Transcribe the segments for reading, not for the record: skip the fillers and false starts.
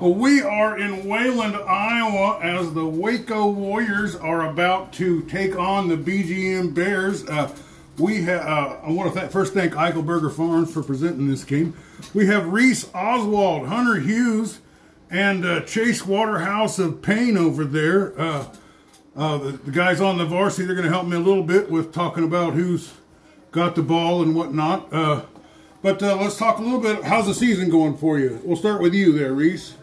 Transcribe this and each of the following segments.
Well, we are in Wayland, Iowa, as the Waco Warriors are about to take on the BGM Bears. I want to first thank Eichelberger Farms for presenting this game. We have Reese Oswald, Hunter Hughes, and Chase Waterhouse of Payne over there. The guys on the varsity, they're going to help me a little bit with talking about who's got the ball and whatnot. But let's talk a little bit. How's the season going for you? We'll start with you there, Reese.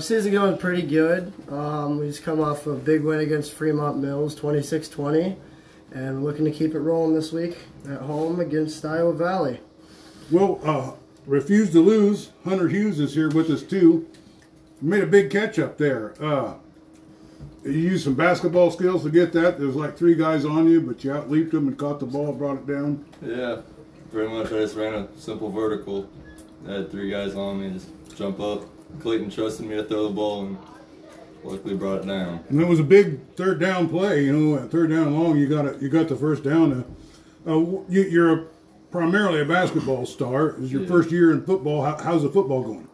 Season going pretty good. We just come off a big win against Fremont Mills, 26-20. And looking to keep it rolling this week at home against Iowa Valley. Well, refuse to lose. Hunter Hughes is here with us too. Made a big catch up there. You used some basketball skills to get that. There was like three guys on you, but you outleaped them and caught the ball, brought it down. Yeah, pretty much. I just ran a simple vertical. I had three guys on me, just jump up. Clayton trusted me to throw the ball and luckily brought it down. And it was a big third down play, you know, third down long, you got the first down. You're primarily a basketball star. It's your first year in football. How's the football going?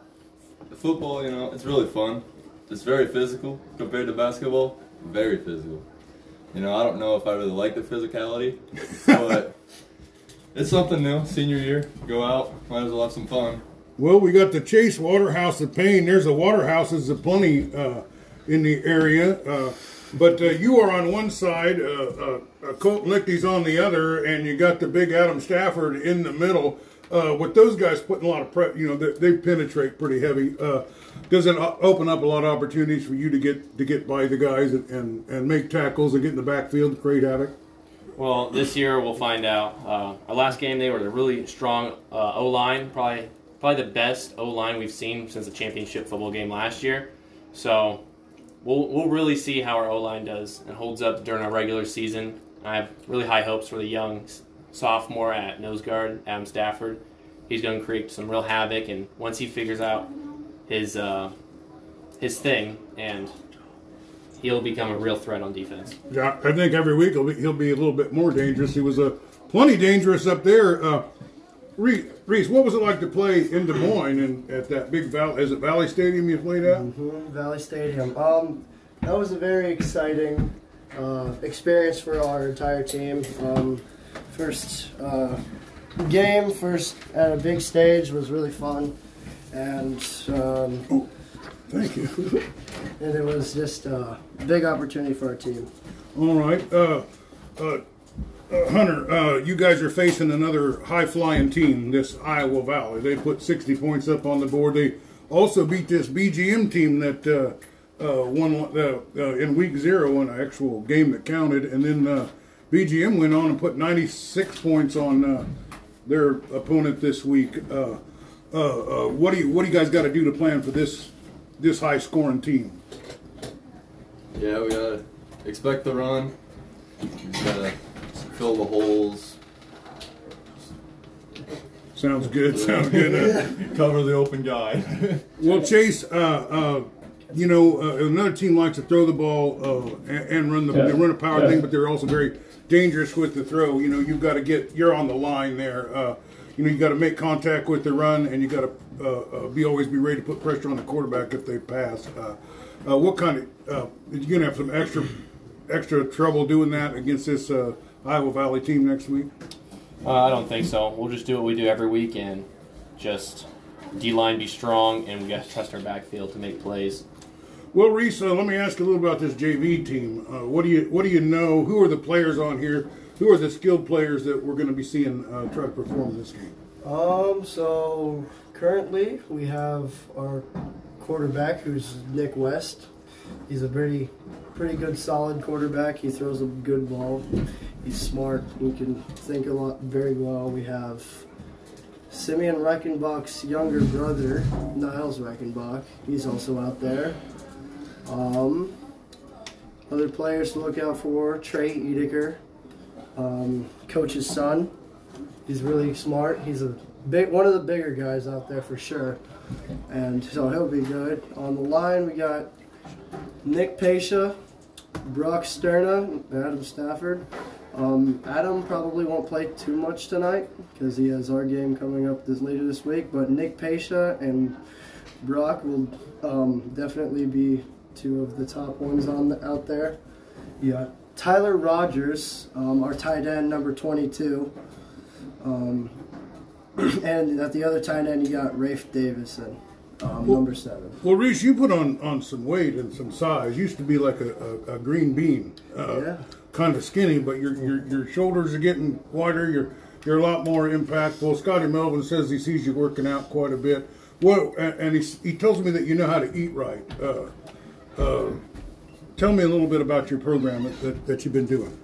The football, you know, it's really fun. It's very physical compared to basketball, very physical. You know, I don't know if I really like the physicality, but it's something new. Senior year, go out, might as well have some fun. Well, we got the Chase Waterhouse of Payne. There's a Waterhouses of plenty in the area, but you are on one side, Colt Lichty's on the other, and you got the big Adam Stafford in the middle. With those guys putting a lot of prep, you know, they penetrate pretty heavy. Does it open up a lot of opportunities for you to get by the guys and make tackles and get in the backfield to create havoc? Well, this year we'll find out. Our last game they were a really strong O-line, probably the best O-line we've seen since the championship football game last year. So We'll really see how our O-line does and holds up during our regular season. I have really high hopes for the young sophomore at nose guard, Adam Stafford. He's going to create some real havoc, and once he figures out his thing, and he'll become a real threat on defense. Yeah, I think every week he'll be a little bit more dangerous. He was plenty dangerous up there. Reese, what was it like to play in Des Moines and at that big Valley? Is it Valley Stadium you played at? Mm-hmm. Valley Stadium. That was a very exciting experience for our entire team. First game at a big stage was really fun, and thank you. And it was just a big opportunity for our team. All right. Hunter, you guys are facing another high-flying team, this Iowa Valley. They put 60 points up on the board. They also beat this BGM team that won in week zero in an actual game that counted. And then BGM went on and put 96 points on their opponent this week. What do you guys got to do to plan for this high-scoring team? Yeah, we gotta expect the run. Fill the holes. Sounds good. Cover the open guy. Well, Chase, another team likes to throw the ball and run a power thing, but they're also very dangerous with the throw. You know, you've got to you're on the line there. You got to make contact with the run, and you got to always be ready to put pressure on the quarterback if they pass. You're gonna have some extra trouble doing that against this Iowa Valley team next week? I don't think so. We'll just do what we do every week and just D-line be strong, and we got to trust our backfield to make plays. Well, Reese, let me ask you a little about this JV team. What do you know? Who are the players on here? Who are the skilled players that we're going to be seeing try to perform this game? So currently we have our quarterback, who's Nick West. He's a pretty good, solid quarterback. He throws a good ball. He's smart. He can think a lot very well. We have Simeon Reichenbach's younger brother, Niles Reichenbach. He's also out there. Other players to look out for, Trey Edeker, coach's son. He's really smart. He's one of the bigger guys out there for sure. And so he'll be good. On the line, we got Nick Pesha, Brock Sterna, Adam Stafford. Adam probably won't play too much tonight because he has our game coming up later this week. But Nick Pesha and Brock will definitely be two of the top ones on the, out there. Yeah, Tyler Rogers, our tight end, number 22. And at the other tight end, you got Rafe Davison, number 7. Well, Reese, you put on some weight and some size. You used to be like a green bean, kind of skinny, but your shoulders are getting wider. You're a lot more impactful. Scotty Melvin says he sees you working out quite a bit. Well, and he tells me that you know how to eat right. Tell me a little bit about your program that you've been doing.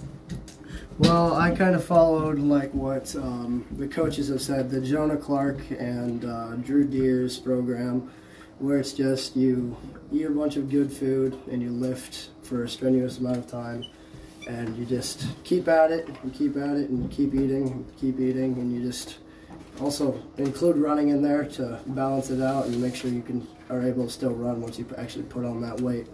Well, I kind of followed like what the coaches have said, the Jonah Clark and Drew Deer's program, where it's just you eat a bunch of good food and you lift for a strenuous amount of time, and you just keep at it and keep at it and keep eating, and you just also include running in there to balance it out and make sure you are able to still run once you actually put on that weight.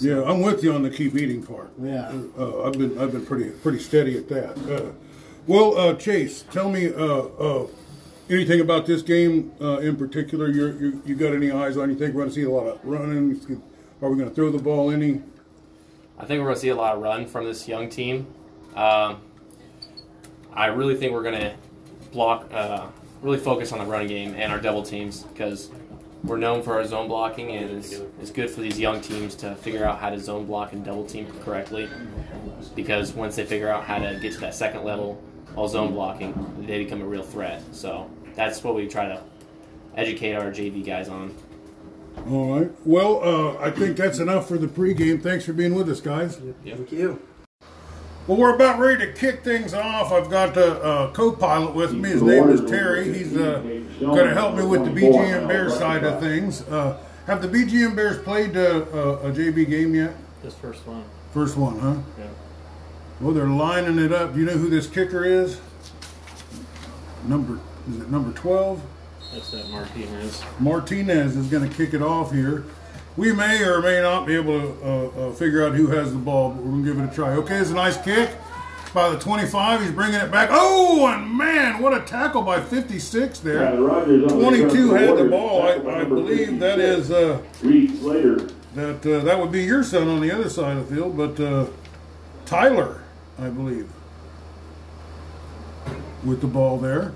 Yeah, I'm with you on the keep eating part. Yeah, I've been pretty steady at that. Chase, tell me anything about this game in particular. You got any eyes on? You think we're going to see a lot of running? Are we going to throw the ball any? I think we're going to see a lot of run from this young team. I really think we're going to block. Really focus on the running game and our double teams because we're known for our zone blocking, and it's good for these young teams to figure out how to zone block and double team correctly, because once they figure out how to get to that second level while zone blocking, they become a real threat. So that's what we try to educate our JV guys on. All right. Well, I think that's enough for the pregame. Thanks for being with us, guys. Yeah. Thank you. Well, we're about ready to kick things off. I've got the co-pilot with me. His name is Terry. He's going to help me with the BGM Bears side of things. Have the BGM Bears played a JV game yet? This first one. First one, huh? Yeah. Well, they're lining it up. Do you know who this kicker is? Is it number 12? That's that Martinez. Martinez is going to kick it off here. We may or may not be able to figure out who has the ball, but we're going to give it a try. Okay, it's a nice kick by the 25. He's bringing it back. Oh, and man, what a tackle by 56 there. Yeah, Rogers 22 had the ball. I believe that is that would be your son on the other side of the field, but Tyler, I believe, with the ball there.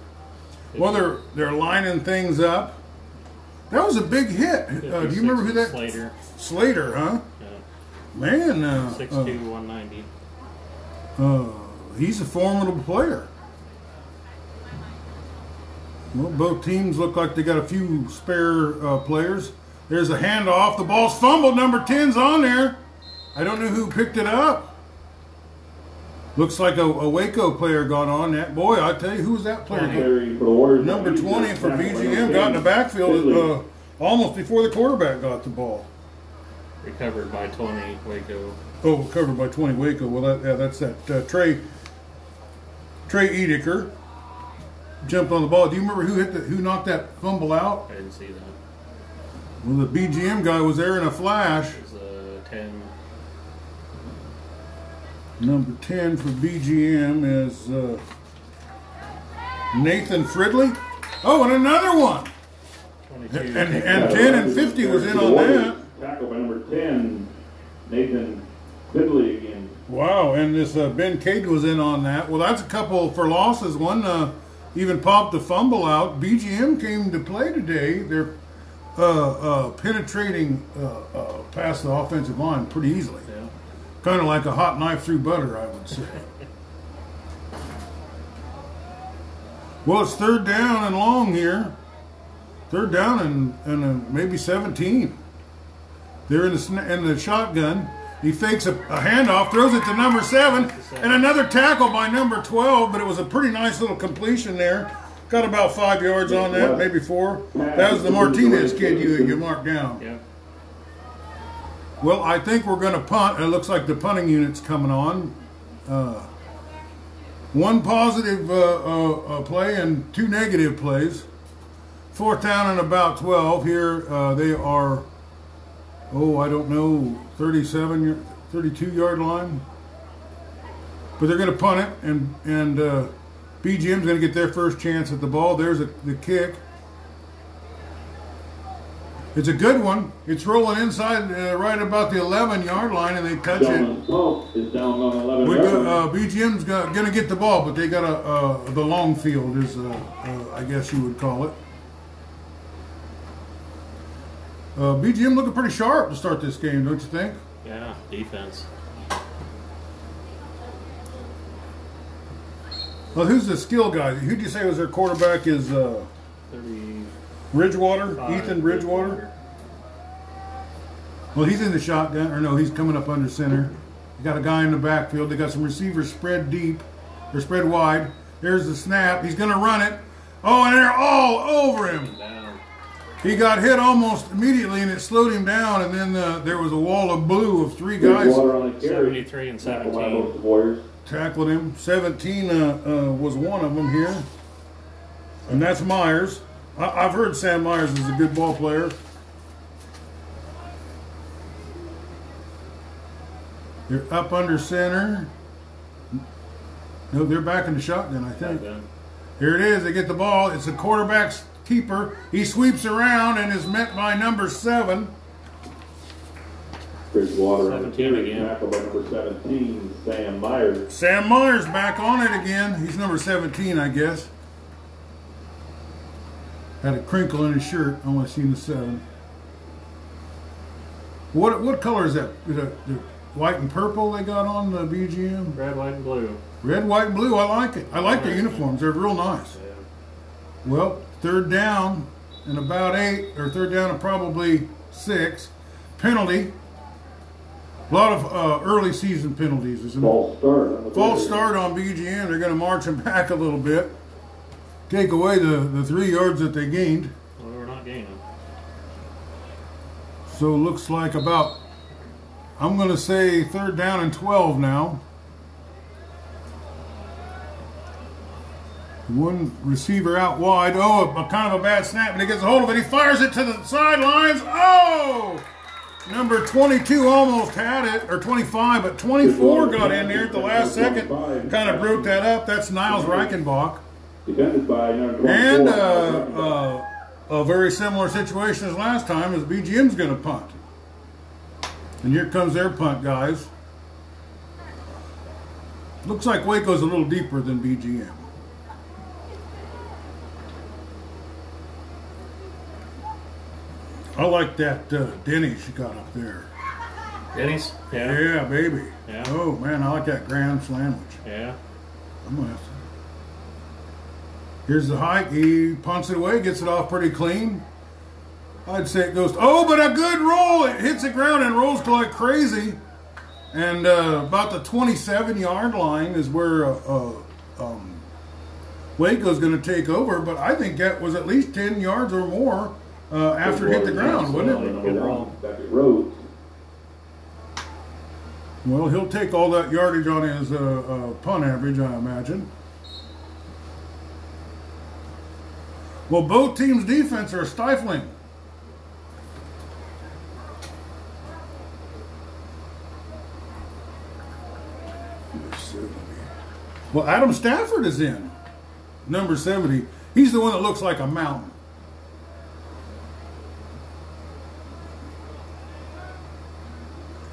Well, they're lining things up. That was a big hit. Do you remember who that? Slater. Slater, huh? Yeah. Man. 6'2", 190. He's a formidable player. Well, both teams look like they got a few spare players. There's a handoff. The ball's fumbled. Number 10's on there. I don't know who picked it up. Looks like a Waco player got on that. Boy, I tell you, who was that player? Number 20 for BGM got in the backfield almost before the quarterback got the ball. Recovered by 20, Waco. Oh, recovered by 20, Waco. Well, that's that. Trey Edeker jumped on the ball. Do you remember who knocked that fumble out? I didn't see that. Well, the BGM guy was there in a flash. It was 10. Number 10 for BGM is Nathan Fridley. Oh, and another one. And 10 and 50 was in on that. Tackle by number 10, Nathan Fridley again. Wow, and this Ben Cade was in on that. Well, that's a couple for losses. One even popped the fumble out. BGM came to play today. They're penetrating past the offensive line pretty easily. Yeah. Kind of like a hot knife through butter, I would say. Well, it's third down and long here. Third down and maybe 17. They're in the shotgun. He fakes a handoff, throws it to number 7, and another tackle by number 12, but it was a pretty nice little completion there. Got about 5 yards on that, maybe 4. That was the Martinez kid you marked down. Yeah. Well, I think we're going to punt. It looks like the punting unit's coming on. One positive play and 2 negative plays. Fourth down and about 12 here. They are, 37, 32-yard line. But they're going to punt it, and BGM's going to get their first chance at the ball. There's the kick. It's a good one. It's rolling inside right about the 11-yard line, and they touch it. It's down on 11. BGM's going to get the ball, but they got a the long field is, I guess you would call it. BGM looking pretty sharp to start this game, don't you think? Yeah, defense. Well, who's the skill guy? Who do you say was their quarterback? Is 30. Bridgewater, Ethan Bridgewater. Well, he's in the shotgun, or no, he's coming up under center. You got a guy in the backfield. They got some receivers spread deep, or spread wide. There's the snap. He's going to run it. Oh, and they're all over him. He got hit almost immediately, and it slowed him down. And then there was a wall of blue of three guys. 73 and 17. Tackled him. 17 was one of them here. And that's Myers. I've heard Sam Myers is a good ball player. They're up under center. No, they're back in the shotgun, I think. Here it is. They get the ball. It's the quarterback's keeper. He sweeps around and is met by number 7. Bridgewater on the team again. Back over number 17, Sam Myers. Sam Myers back on it again. He's number 17, I guess. Had a crinkle in his shirt. I only seen the 7. What color is that? Is that the white and purple they got on the BGM? Red, white, and blue. Red, white, and blue. I like it. I like their uniforms. They're real nice. Yeah. Well, third down and about 8, or third down and probably 6. Penalty. A lot of early season penalties. Isn't it? False start. False start on BGM. They're going to march them back a little bit. Take away the 3 yards that they gained. Well, we're not gaining. So it looks like about, I'm going to say third down and 12 now. One receiver out wide. Oh, kind of a bad snap, and he gets a hold of it. He fires it to the sidelines. Oh! Number 22 almost had it, or 25, but 24 got in there at the last second. Kind of broke that up. That's Niles Reichenbach. Defended by and a very similar situation as last time is BGM's going to punt. And here comes their punt, guys. Looks like Waco's a little deeper than BGM. I like that Denny's you got up there. Denny's? Yeah. Yeah, baby. Yeah. Oh, man, I like that ground sandwich. Yeah. I'm going to have to. Here's the hike. He punts it away, gets it off pretty clean. I'd say it goes, oh, but a good roll. It hits the ground and rolls like crazy. And about the 27-yard line is where Waco's going to take over. But I think that was at least 10 yards or more after it hit the ground, wasn't it? Good roll. Well, he'll take all that yardage on his punt average, I imagine. Well, both teams' defense are stifling. Well, Adam Stafford is in, number 70. He's the one that looks like a mountain.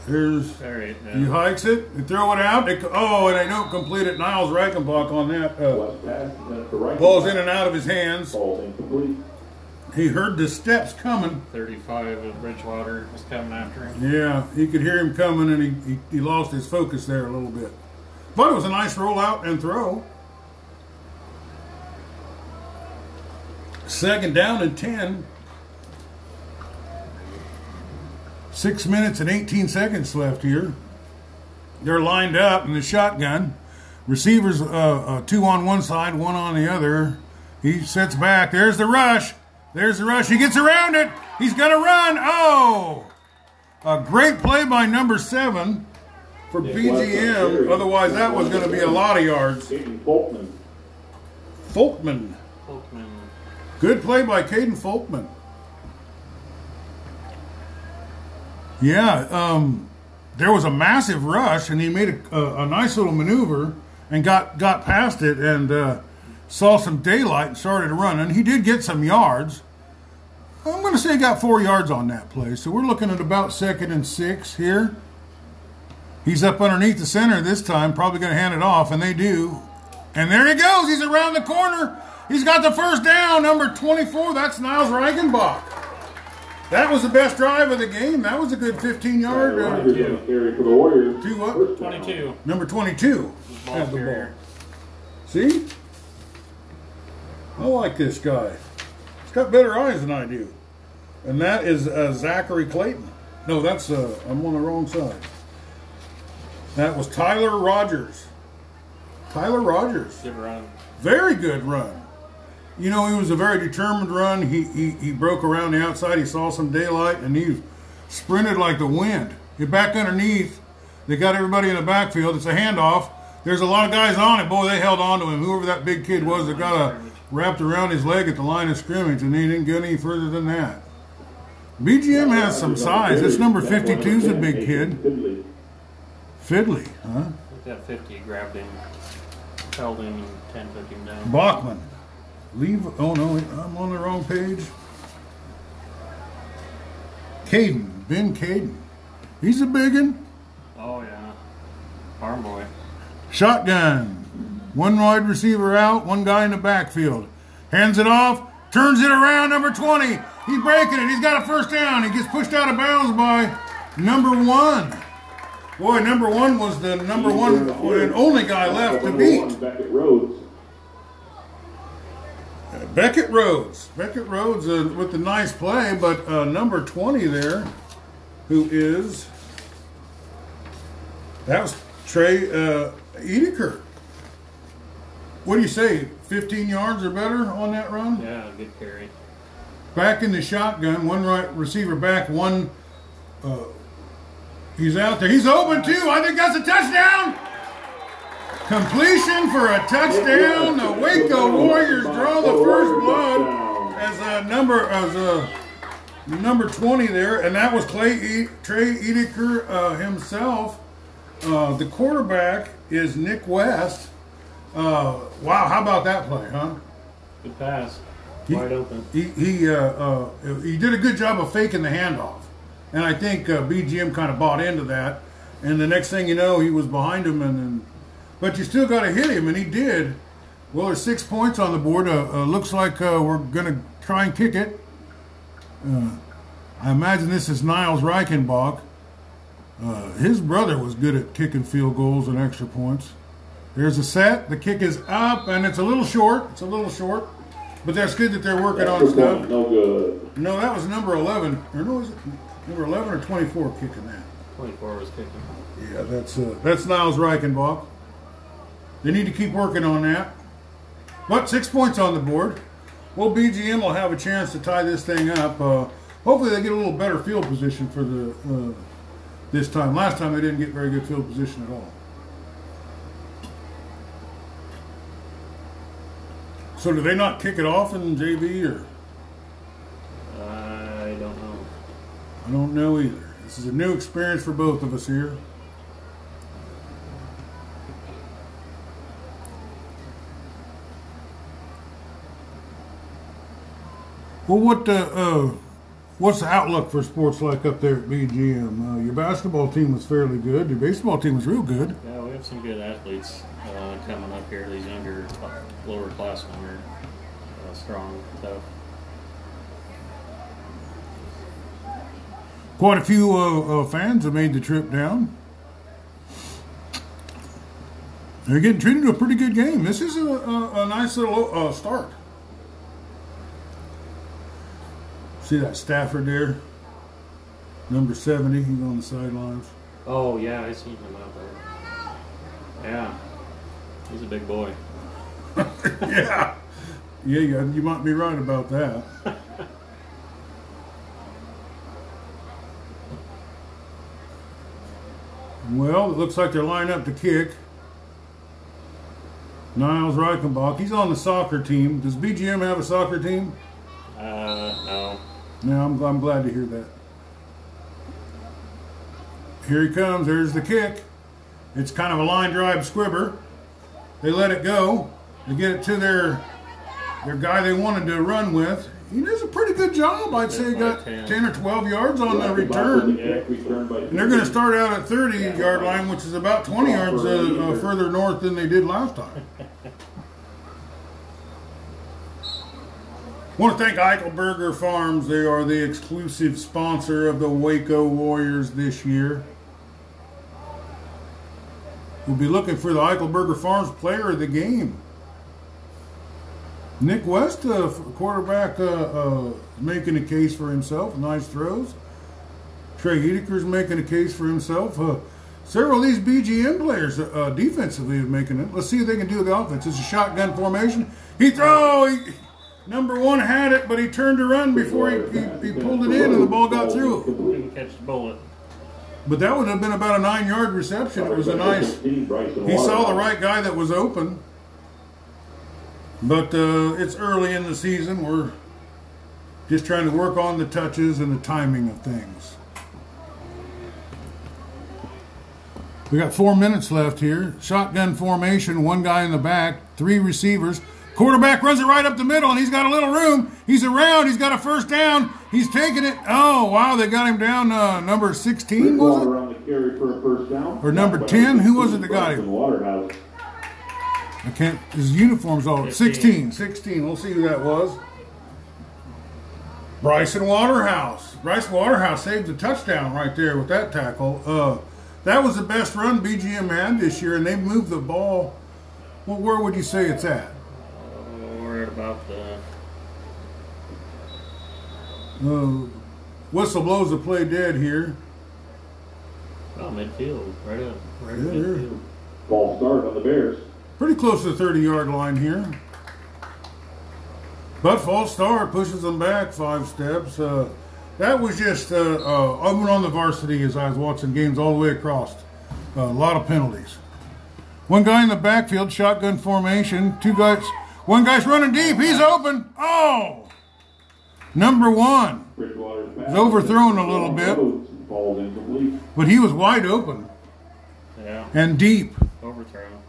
Here's, he hikes it, they throw it out. They, oh, and I don't complete it. Niles Reichenbach on that. Ball's in and out of his hands. He heard the steps coming. 35 of Bridgewater was coming after him. Yeah, he could hear him coming, and he lost his focus there a little bit. But it was a nice rollout and throw. Second down and 10. 6 minutes and 18 seconds left here. They're lined up in the shotgun. Receivers, two on one side, one on the other. He sets back. There's the rush. There's the rush. He gets around it. He's going to run. Oh! A great play by number 7 for BGM. Otherwise, that was going to be a lot of yards. Fultman. Good play by Caden Fultman. Yeah, there was a massive rush, and he made a nice little maneuver and got past it and saw some daylight and started running. He did get some yards, I'm going to say he got 4 yards on that play. So we're looking at about 2nd and 6 here. He's up underneath the center this time, probably going to hand it off, and they do. And there he goes. He's around the corner. He's got the first down, number 24. That's Niles Reichenbach. That was the best drive of the game. That was a good 15-yard drive. For the Warriors. 22. Number 22 has the ball. See? I like this guy. He's got better eyes than I do. And that is Zachary Clayton. No, that's I'm on the wrong side. That was Tyler Rogers. Tyler Rogers. Good run. Very good run. You know, he was a very determined run. He broke around the outside. He saw some daylight, and he sprinted like the wind. You're back underneath. They got everybody in the backfield. It's a handoff. There's a lot of guys on it. Boy, they held on to him. Whoever that big kid was that got wrapped around his leg at the line of scrimmage, and he didn't get any further than that. BGM has some size. This number 52 is a big kid. Fridley, huh? That 50 grabbed him, held him, and 10 took him down. Bachman. Leave. Oh, no, I'm on the wrong page. Caden. Ben Caden. He's a biggin. Oh, yeah. Farm boy. Shotgun. One wide receiver out, one guy in the backfield. Hands it off. Turns it around, number 20. He's breaking it. He's got a first down. He gets pushed out of bounds by number 1. Boy, number 1 was the number 1 and only guy left to beat. Beckett Rhodes. Beckett Rhodes. Beckett Rhodes with the nice play, but number 20 there, who is, that was Trey Edeker. What do you say, 15 yards or better on that run? Yeah, good carry. Back in the shotgun, one right receiver back, one... He's out there. He's open, too. I think that's a touchdown. Completion for a touchdown. The Waco Warriors draw the first blood as a number 20 there. And that was Trey Edeker himself. The quarterback is Nick West. Wow, how about that play, huh? Good pass. Wide open. He did a good job of faking the handoff. And I think BGM kind of bought into that. And the next thing you know, he was behind him. But you still got to hit him, and he did. Well, there's 6 points on the board. Looks like we're going to try and kick it. I imagine this is Niles Reichenbach. His brother was good at kicking field goals and extra points. There's a set. The kick is up, and it's a little short. It's a little short. But that's good that they're working on stuff. No good. No, that was number 11. Or no, is it? Number 11 or 24 kicking that? 24 was kicking. Yeah, that's Niles Reichenbach. They need to keep working on that. But 6 points on the board. Well, BGM will have a chance to tie this thing up. Hopefully they get a little better field position for the this time. Last time they didn't get very good field position at all. So do they not kick it off in JV or? I don't know either. This is a new experience for both of us here. Well, what's the outlook for sports like up there at BGM? Your basketball team was fairly good. Your baseball team was real good. Yeah, we have some good athletes coming up here. These younger, lower-classmen are strong, tough. Quite a few fans have made the trip down. They're getting treated to a pretty good game. This is a nice little start. See that Stafford there? Number 70, he's on the sidelines. Oh, yeah, I seen him out there. Yeah, he's a big boy. Yeah. Yeah, you might be right about that. Well, it looks like they're lining up to kick. Niles Reichenbach, he's on the soccer team. Does BGM have a soccer team? No. No, I'm glad to hear that. Here he comes. There's the kick. It's kind of a line drive squibber. They let it go. They get it to their guy they wanted to run with. He does a pretty good job, I'd say. He got 10 or 12 yards on the return. And they're going to start out at 30-yard line, which is about 20 yards further north than they did last time. I want to thank Eichelberger Farms. They are the exclusive sponsor of the Waco Warriors this year. We'll be looking for the Eichelberger Farms player of the game. Nick West, quarterback, making a case for himself. Nice throws. Trey Edeker's making a case for himself. Several of these BGM players defensively are making it. Let's see if they can do the offense. It's a shotgun formation. He throws. Number one had it, but he turned to run before he pulled it in, and the ball got through. Didn't catch the bullet. But that would have been about a 9-yard reception. It was a nice. He saw the right guy that was open. But it's early in the season. We're just trying to work on the touches and the timing of things. We got 4 minutes left here. Shotgun formation. One guy in the back. Three receivers. Quarterback runs it right up the middle, and he's got a little room. He's around. He's got a first down. He's taking it. Oh, wow, they got him down number 16, was it? Or number 10? Who was it that got him? I can't. His uniform's all 16. 16. We'll see who that was. Bryson Waterhouse. Bryson Waterhouse saved the touchdown right there with that tackle. That was the best run BGM had this year, and they moved the ball. Well, where would you say it's at? About the whistle blows the play dead here. About midfield, right up. Right here. Ball start on the Bears. Pretty close to the 30-yard line here. But false start pushes them back 5 steps. That was just I went on the varsity as I was watching games all the way across. A lot of penalties. One guy in the backfield, shotgun formation. Two guys. One guy's running deep. He's open. Oh! Number one. He's overthrown a little bit. But he was wide open. Yeah. And deep. Overthrown.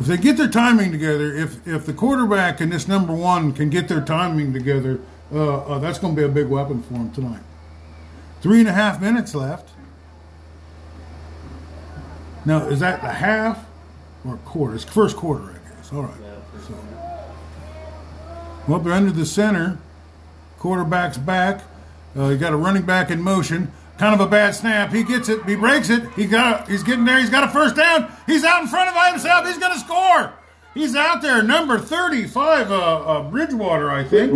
If they get their timing together, if the quarterback and this number one can get their timing together, that's going to be a big weapon for him tonight. 3.5 minutes left. Now, is that the half or quarter? It's first quarter, I guess. All right. Yeah. So, well, they're under the center. Quarterback's back. You got a running back in motion. Kind of a bad snap. He gets it. He breaks it. He's getting there. He's got a first down. He's out in front of himself. He's going to score. He's out there. Number 35, Bridgewater, I think.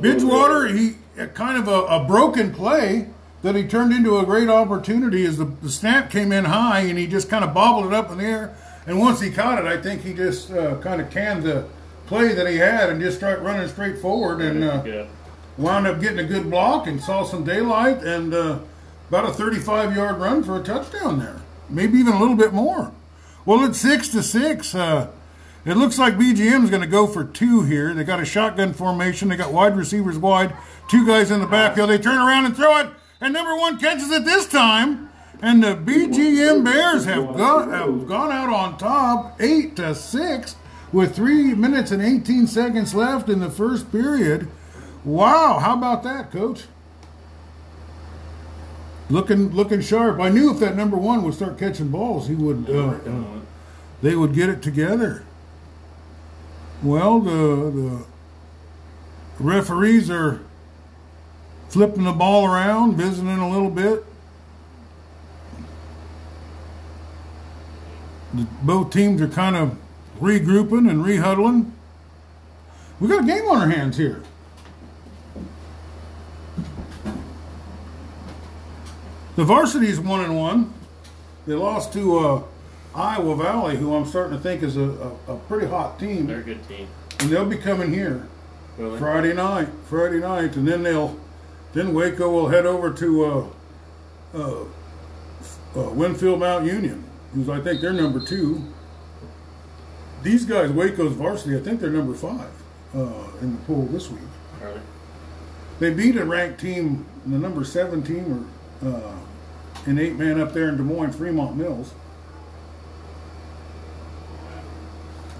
Bridgewater, he kind of a broken play that he turned into a great opportunity as the snap came in high, and he just kind of bobbled it up in the air. And once he caught it, I think he just kind of canned the play that he had and just started running straight forward and wound up getting a good block and saw some daylight and about a 35-yard run for a touchdown there, maybe even a little bit more. Well, it's 6-6. It looks like BGM's going to go for two here. They got a shotgun formation. They got wide receivers wide, two guys in the backfield. They turn around and throw it, and number one catches it this time. And the BGM Bears have gone out on top 8-6 with 3 minutes and 18 seconds left in the first period. Wow, how about that, Coach? Looking sharp. I knew if that number one would start catching balls, he would. They would get it together. Well, the referees are flipping the ball around, visiting a little bit. Both teams are kind of regrouping and rehuddling. We got a game on our hands here. The varsity's 1-1. They lost to Iowa Valley, who I'm starting to think is a pretty hot team. They're a good team, and they'll be coming here Friday night, and then Waco will head over to Winfield Mount Union. I think they're number 2. These guys, Waco's varsity, I think they're number 5 in the poll this week. Right. They beat a ranked team, the number 7 team, or an 8-man up there in Des Moines, Fremont Mills.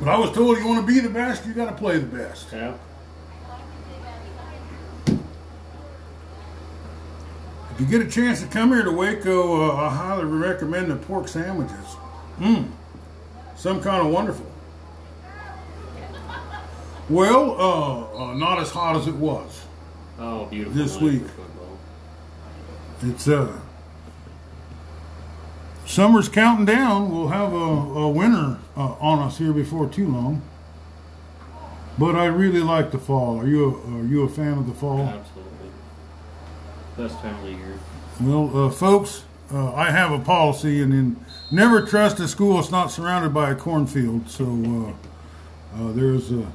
But I was told you want to be the best, you got to play the best. Yeah. If you get a chance to come here to Waco, I highly recommend the pork sandwiches. Some kind of wonderful. Well, not as hot as it was. Oh, beautiful! This week, it's summer's counting down. We'll have a winter on us here before too long. But I really like the fall. Are you a fan of the fall? Absolutely, best time of the year. Well, folks, I have a policy, and then never trust a school that's not surrounded by a cornfield. So there's a.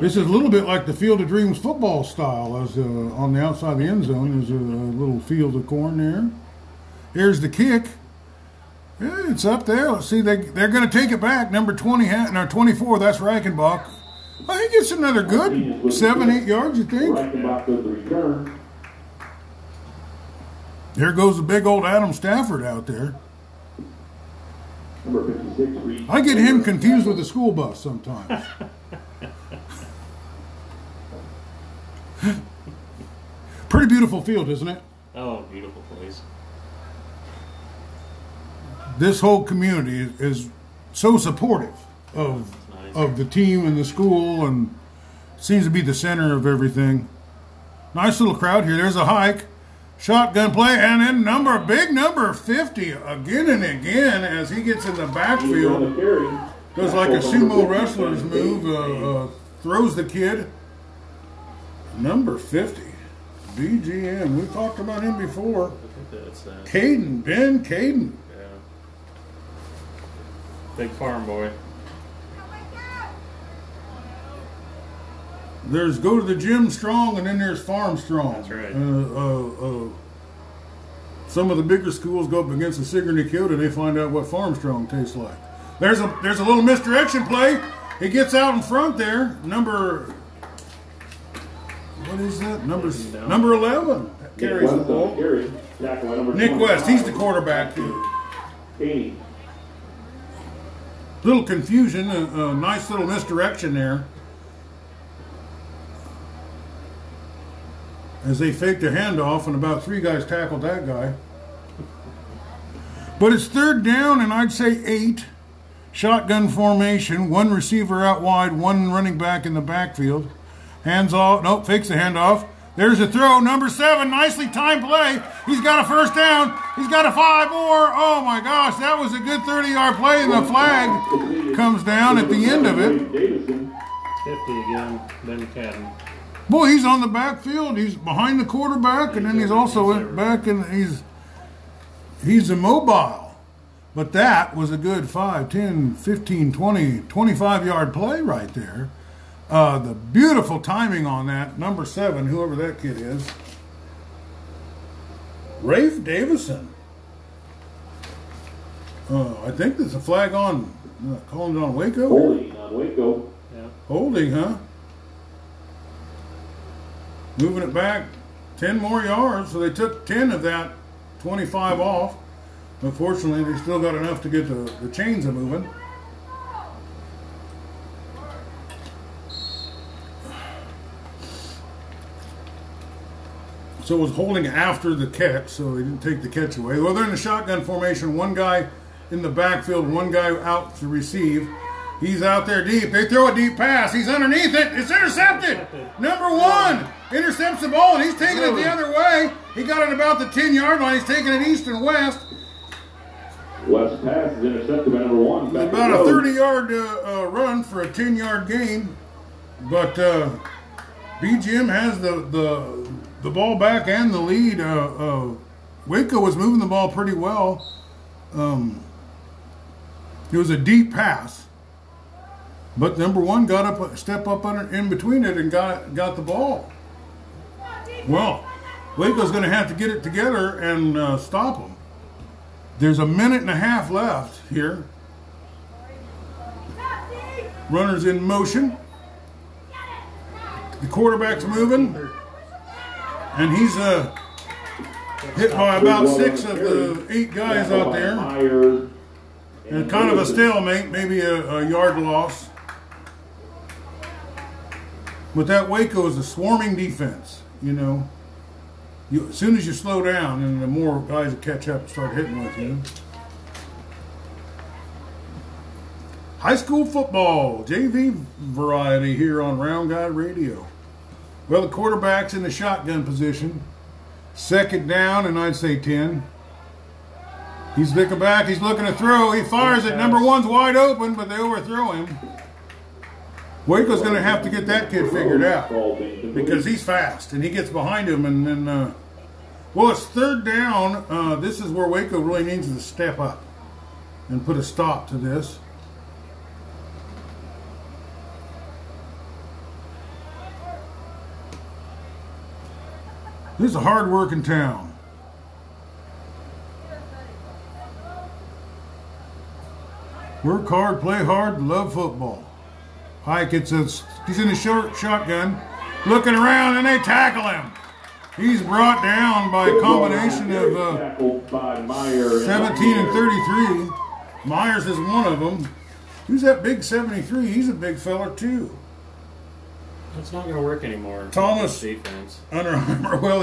This is a little bit like the Field of Dreams football style. As on the outside of the end zone, there's a little field of corn there. Here's the kick. Yeah, it's up there. Let's see, they're going to take it back. Number 24. That's Reichenbach. Well, he gets another good 7-8 yards. You think? Reichenbach does the return. There goes the big old Adam Stafford out there. Number 56. I get him confused with the school bus sometimes. Pretty beautiful field, isn't it? Oh, beautiful place. This whole community is so supportive of the team and the school, and seems to be the center of everything. Nice little crowd here. There's a hike, shotgun play, and then big number 50 again and again as he gets in the backfield. Does like a sumo wrestler's move, throws the kid. Number 50, BGM. We've talked about him before. I think that's that. Ben Caden. Yeah. Big farm boy. There's go to the gym strong, and then there's farm strong. That's right. Some of the bigger schools go up against the Sigourney Kyoto, they find out what farm strong tastes like. There's a little misdirection play. He gets out in front there. What is that? Number 11. That carries the ball. Nick West, he's the quarterback. Little confusion, a nice little misdirection there. As they faked a handoff, and about three guys tackled that guy. But it's third down, and I'd say 8. Shotgun formation, one receiver out wide, one running back in the backfield. Hands off. Nope, fakes the handoff. There's a throw. Number 7. Nicely timed play. He's got a first down. He's got a 5 more. Oh, my gosh. That was a good 30-yard play, and the flag comes down at the end of it. 50 again. Ben Cadden. Boy, he's on the backfield. He's behind the quarterback, and then he's also back, and he's immobile. But that was a good 5, 10, 15, 20, 25-yard play right there. The beautiful timing on that, number 7, whoever that kid is. Rafe Davison. I think there's a flag on, calling it on Waco? Holding on Waco. Yeah. Holding, huh? Moving it back 10 more yards, so they took 10 of that 25 off. Unfortunately, they still got enough to get the chains moving. So it was holding after the catch, so they didn't take the catch away. Well, they're in the shotgun formation. One guy in the backfield, one guy out to receive. He's out there deep. They throw a deep pass. He's underneath it. It's intercepted. Number 1 intercepts the ball, and he's taking it the other way. He got it about the 10-yard line. He's taking it east and west. West pass is intercepted by number 1. About a 30-yard run for a 10-yard gain. But BGM has the ball back and the lead. Waco was moving the ball pretty well. It was a deep pass, but number 1 got up, step up in between it, and got the ball. Well, Waco's going to have to get it together and stop them. There's a minute and a half left here. Runners in motion. The quarterback's moving. And he's hit by about 6 of the 8 guys out there. And kind of a stalemate, maybe a yard loss. But that Waco is a swarming defense, you know. You, as soon as you slow down, and the more guys that catch up and start hitting with you. High school football, JV variety here on Round Guy Radio. Well, the quarterback's in the shotgun position. Second down, and I'd say 10. He's looking back. He's looking to throw. He fires it. Number one's wide open, but they overthrow him. Waco's going to have to get that kid figured out because he's fast, and he gets behind him. And then, well, it's third down. This is where Waco really needs to step up and put a stop to this. This is a hard-working town. Work hard, play hard, love football. Pike gets a, he's in the shotgun, looking around, and they tackle him. He's brought down by a combination of 17 and 33. Myers is one of them. Who's that big 73? He's a big fella, too. It's not going to work anymore. Thomas, defense. Under Armour, well,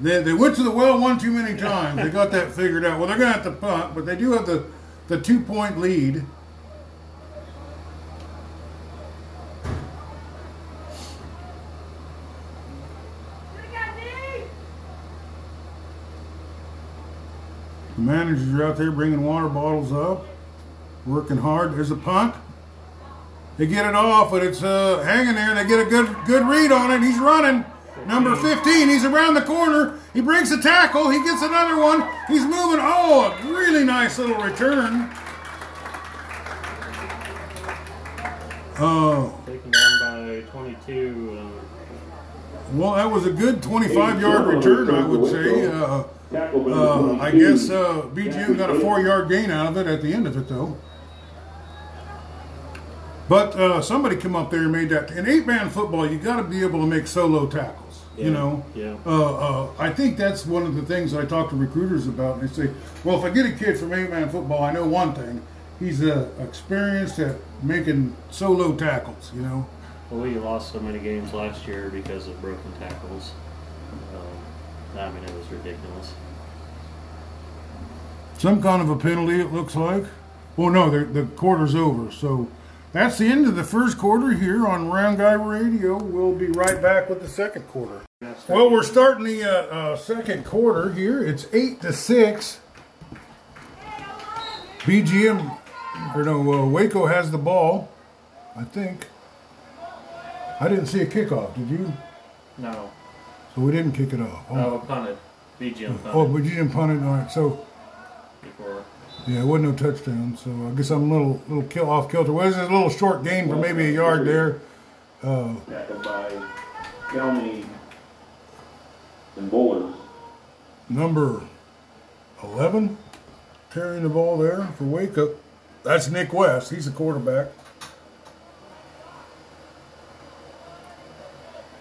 they went to the well one too many times. They got that figured out. Well, they're going to have to punt, but they do have the two-point lead. The managers are out there bringing water bottles up, working hard. There's a punt. They get it off, but it's hanging there, and they get a good read on it. He's running. Number 15, he's around the corner. He breaks a tackle. He gets another one. He's moving. Oh, a really nice little return. Oh. Taken down by 22. Well, that was a good 25-yard return, I would say. I guess BGM got a 4-yard gain out of it at the end of it, though. But somebody come up there and made that. In 8-man football, you got to be able to make solo tackles. Yeah, you know, yeah. I think that's one of the things that I talk to recruiters about. And they say, "Well, if I get a kid from 8-man football, I know one thing: he's experienced at making solo tackles." You know. Well, we lost so many games last year because of broken tackles. I mean, it was ridiculous. Some kind of a penalty, it looks like. Well, no, the quarter's over, so. That's the end of the first quarter here on Round Guy Radio. We'll be right back with the second quarter. Well, we're starting the second quarter here. It's 8-6. BGM, or no, Waco has the ball, I think. I didn't see a kickoff, did you? No. So we didn't kick it off. Oh. No, we punted. BGM punted. Oh, BGM punted. All right, so. Before. Yeah, it wasn't no touchdown, so I guess I'm a little off kilter. Well, this is a little short game for maybe a yard there. Number 11 carrying the ball there for Waco. That's Nick West. He's the quarterback.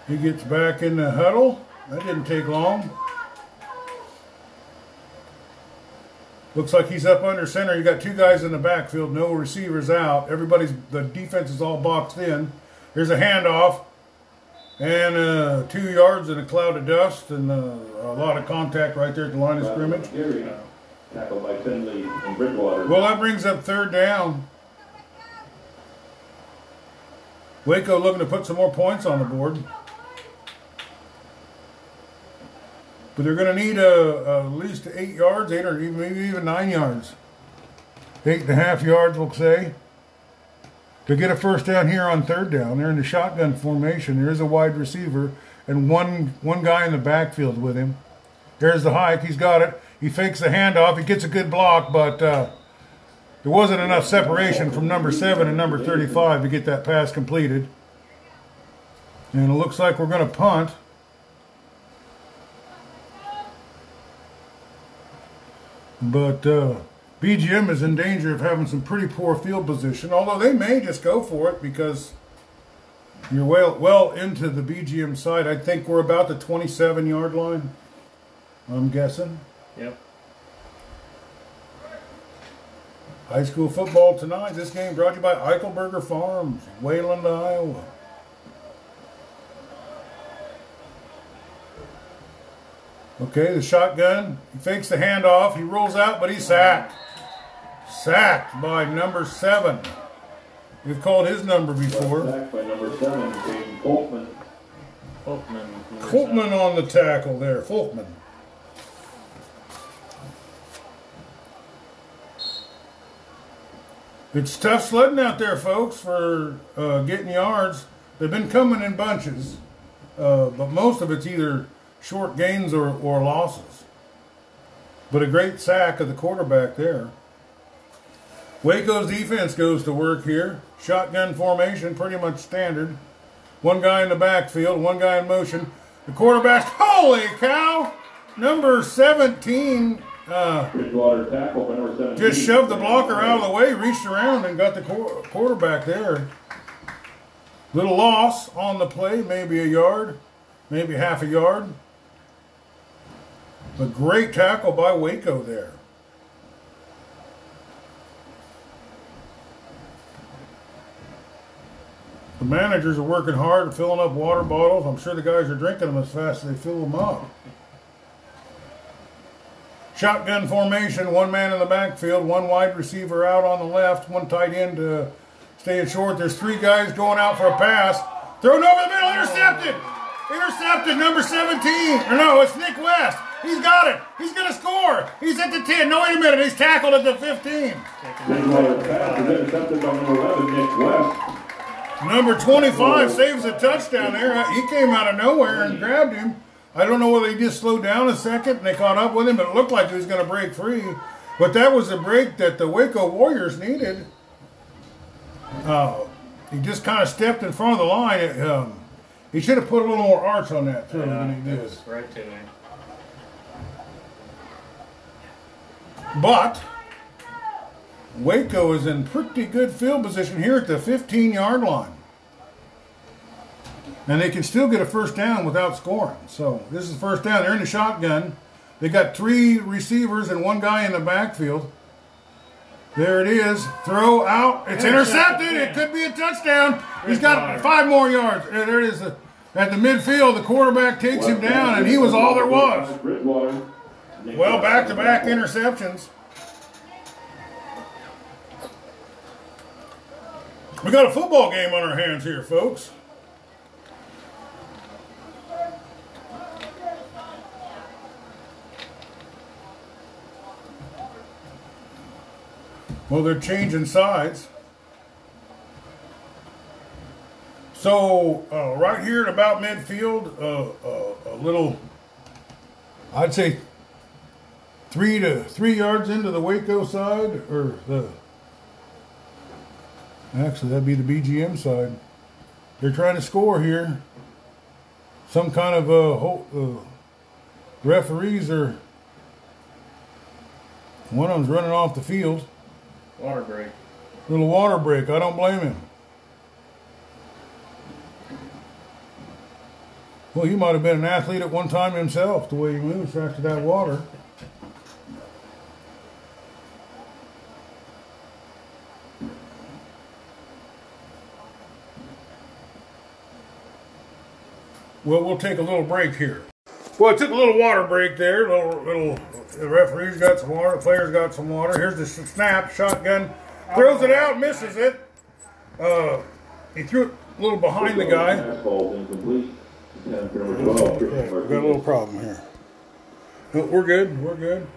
He gets back in the huddle. That didn't take long. Looks like he's up under center. You got two guys in the backfield, no receivers out. Everybody's, the defense is all boxed in. Here's a handoff, and 2 yards in a cloud of dust, and a lot of contact right there at the line of scrimmage. Tackled by Findley and Bridgewater. Well, that brings up third down. Waco looking to put some more points on the board. But they're going to need at least 8 yards, 8 or maybe even 9 yards. 8.5 yards, we'll say. To get a first down here on third down. They're in the shotgun formation. There is a wide receiver and one guy in the backfield with him. There's the hike. He's got it. He fakes the handoff. He gets a good block, but there wasn't enough separation from number 7 and number 35 to get that pass completed. And it looks like we're going to punt. But BGM is in danger of having some pretty poor field position, although they may just go for it because you're well into the BGM side. I think we're about the 27-yard line, I'm guessing. Yep. High school football tonight. This game brought to you by Eichelberger Farms, Wayland, Iowa. Okay, the shotgun. He fakes the handoff. He rolls out, but he's sacked. Sacked by number 7. We've called his number before. Sacked by number 7, Caden Fultman. Fultman on the tackle there. Fultman. It's tough sledding out there, folks, for getting yards. They've been coming in bunches, but most of it's either short gains or losses. But a great sack of the quarterback there. Waco's defense goes to work here. Shotgun formation, pretty much standard. One guy in the backfield, one guy in motion. The quarterback, holy cow! Number 17 just shoved the blocker out of the way, reached around and got the quarterback there. Little loss on the play, maybe a yard, maybe half a yard. But great tackle by Waco there. The managers are working hard, filling up water bottles. I'm sure the guys are drinking them as fast as they fill them up. Shotgun formation, one man in the backfield, one wide receiver out on the left, one tight end to stay short. There's 3 guys going out for a pass. Thrown over the middle, intercepted! Intercepted, number 17. Or no, it's Nick West. He's got it. He's going to score. He's at the 10. No, wait a minute. He's tackled at the 15. Intercepted by number 11, Nick West. Number 25 saves a touchdown there. He came out of nowhere and grabbed him. I don't know whether he just slowed down a second and they caught up with him, but it looked like he was going to break free. But that was a break that the Waco Warriors needed. He just kind of stepped in front of the line. He should have put a little more arch on that throw than he did. Was right to him. But Waco is in pretty good field position here at the 15-yard line. And they can still get a first down without scoring. So this is the first down. They're in the shotgun. They got 3 receivers and one guy in the backfield. There it is. Throw out. It's intercepted. It could be a touchdown. He's got 5 more yards. There it is. At the midfield, the quarterback takes him down, and he was all there was. Well, back-to-back interceptions. We got a football game on our hands here, folks. Well, they're changing sides. So, right here at about midfield, a little, I'd say 3 yards into the Waco side, or the... Actually, that'd be the BGM side. They're trying to score here. Some kind of referees are. One of them's running off the field. Water break. Little water break. I don't blame him. Well, he might have been an athlete at one time himself, the way he moves after that water. Well, we'll take a little break here. Well, it took a little water break there. The referee's got some water. The player's got some water. Here's the snap. Shotgun. Throws it out. Misses it. He threw it a little behind the guy. Okay, we've got a little problem here. No, we're good. We're good.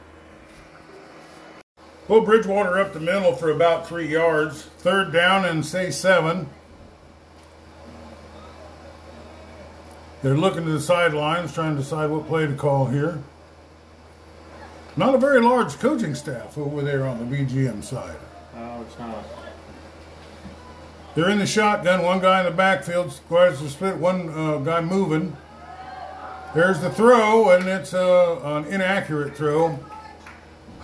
Well, Bridgewater up the middle for about 3 yards. Third down and, say, 7. They're looking to the sidelines, trying to decide what play to call here. Not a very large coaching staff over there on the BGM side. No, it's not. They're in the shotgun. One guy in the backfield, requires the split. One guy moving. There's the throw, and it's an inaccurate throw.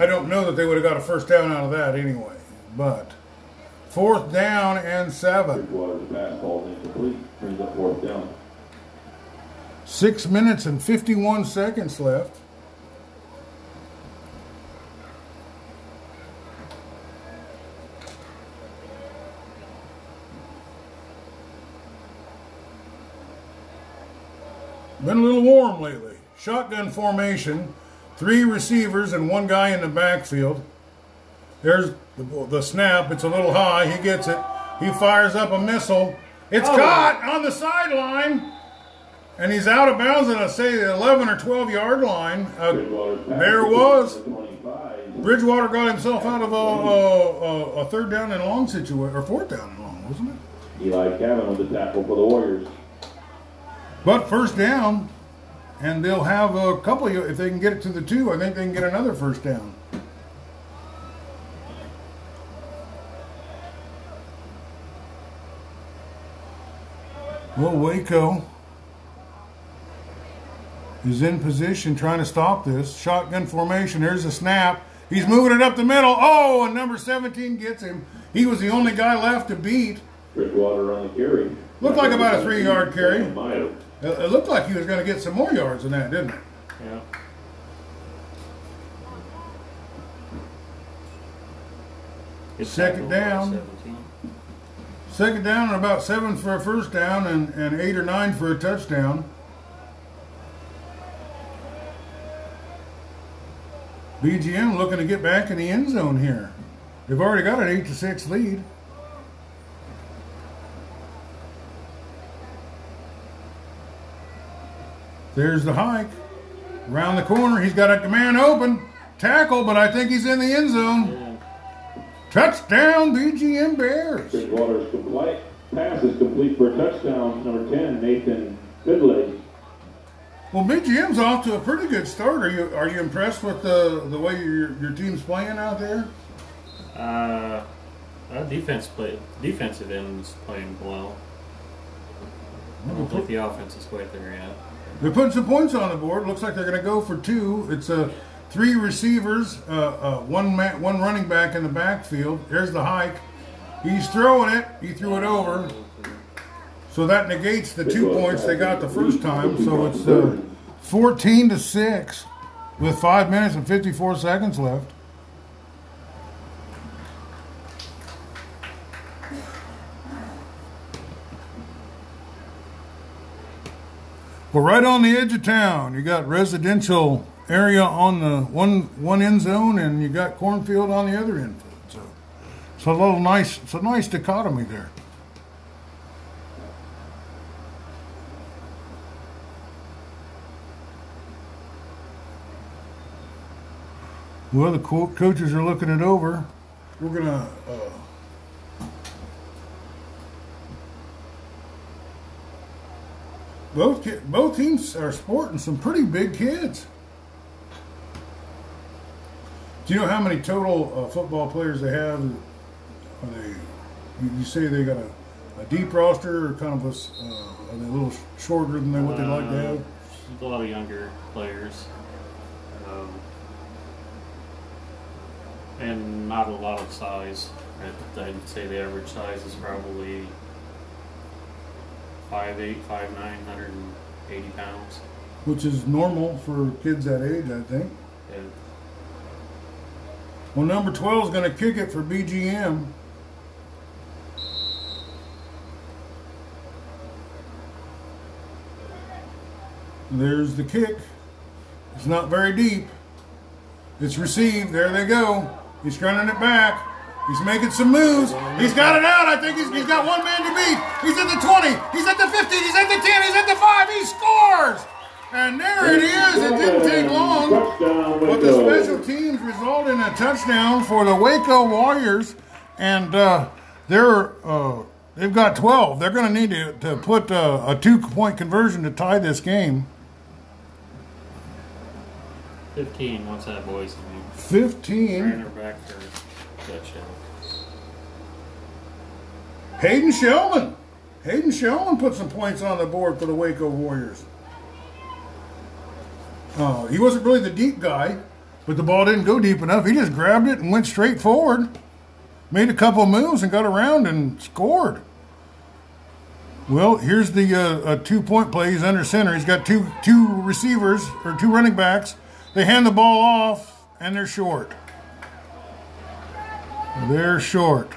I don't know that they would have got a first down out of that anyway. But fourth down and 7. The pass ball incomplete. Brings up fourth down. 6 minutes and 51 seconds left. Been a little warm lately. Shotgun formation, three receivers and one guy in the backfield. There's the snap. It's a little high. He gets it. He fires up a missile. It's caught on the sideline. And he's out of bounds at, I say, the 11 or 12-yard line. There it was. Bridgewater got himself out of a third down and long situation, or fourth down and long, wasn't it? Eli Cavan with the tackle for the Warriors. But first down, and they'll have a couple of, if they can get it to the 2, I think they can get another first down. Well, Waco is in position trying to stop this. Shotgun formation, there's a snap. He's moving it up the middle. Oh, and number 17 gets him. He was the only guy left to beat. Bridgewater on the carry. Looked like about a 3-yard carry. It looked like he was going to get some more yards than that, didn't it? Yeah. It's second down. Second down and about 7 for a first down and 8 or 9 for a touchdown. BGM looking to get back in the end zone here. They've already got an 8-6 lead. There's the hike. Around the corner, he's got a man open. Tackle, but I think he's in the end zone. Yeah. Touchdown, BGM Bears. Bridgewater's complete. Pass is complete for a touchdown, number 10, Nathan Fridley. Well, BGM's off to a pretty good start. Are you impressed with the way your team's playing out there? Our defensive end's playing well. I don't think the offense is quite there yet. They're putting some points on the board. Looks like they're going to go for 2. It's three receivers, one running back in the backfield. There's the hike. He's throwing it. He threw it over. So that negates the 2 points they got the first time. So it's 14-6 with 5 minutes and 54 seconds left. Well, right on the edge of town, you got residential area on the one end zone, and you got cornfield on the other end. So it's a little nice. It's a nice dichotomy there. Well, the coaches are looking it over. We're going to both teams are sporting some pretty big kids. Do you know how many total football players they have? Are they? You say they got a deep roster, or kind of a are they a little shorter than what they like to have? A lot of younger players. And not a lot of size. I'd say the average size is probably 5'8", 5'9", 180 pounds. Which is normal for kids that age, I think. Yeah. Well, number 12 is going to kick it for BGM. There's the kick. It's not very deep. It's received. There they go. He's running it back. He's making some moves. He's got it out. I think he's got one man to beat. He's at the 20. He's at the 50. He's at the 10. He's at the 5. He scores. And there it is. It didn't take long. But the special teams result in a touchdown for the Waco Warriors. And they've got 12. They're going to need to put a 2-point conversion to tie this game. 15 once that boys in. 15. Ran her back for touchdown. Hayden Shellman. Hayden Shellman put some points on the board for the Waco Warriors. He wasn't really the deep guy, but the ball didn't go deep enough. He just grabbed it and went straight forward, made a couple moves and got around and scored. Well, here's the 2-point play. He's under center. He's got two receivers or 2 running backs. They hand the ball off, and they're short. They're short.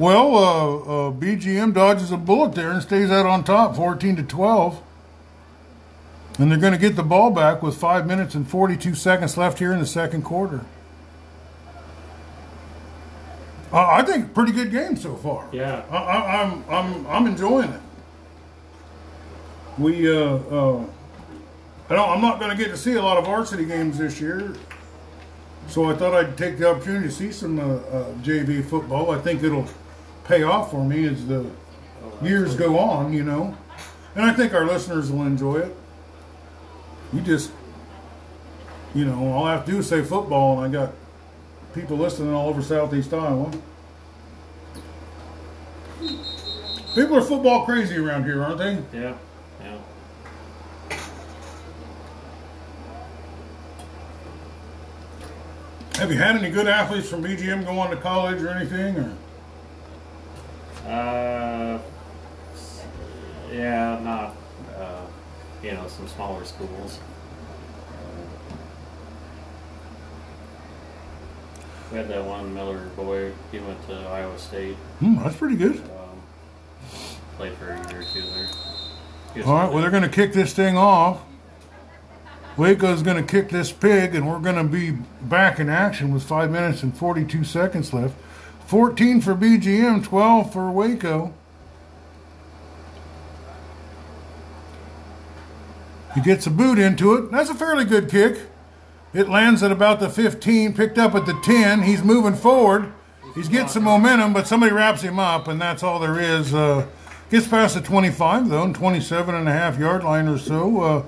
BGM dodges a bullet there and stays out on top, 14-12. And they're going to get the ball back with 5 minutes and 42 seconds left here in the second quarter. I think pretty good game so far. Yeah, I'm enjoying it. We I'm not going to get to see a lot of varsity games this year, so I thought I'd take the opportunity to see some JV football. I think it'll pay off for me as the years go on, you know. And I think our listeners will enjoy it. You just, you know, all I have to do is say football, and I got people listening all over Southeast Iowa. People are football crazy around here, aren't they? Yeah, yeah. Have you had any good athletes from BGM go on to college or anything? Or? Yeah, not. You know, some smaller schools. We had that one Miller boy. He went to Iowa State. That's pretty good. Played for a year or two there. All right, well, they're going to kick this thing off. Waco's going to kick this pig, and we're going to be back in action with 5 minutes and 42 seconds left. 14 for BGM, 12 for Waco. He gets a boot into it. That's a fairly good kick. It lands at about the 15, picked up at the 10. He's moving forward. He's getting some momentum, but somebody wraps him up, and that's all there is. Gets past the 25, though, 27.5-yard line or so.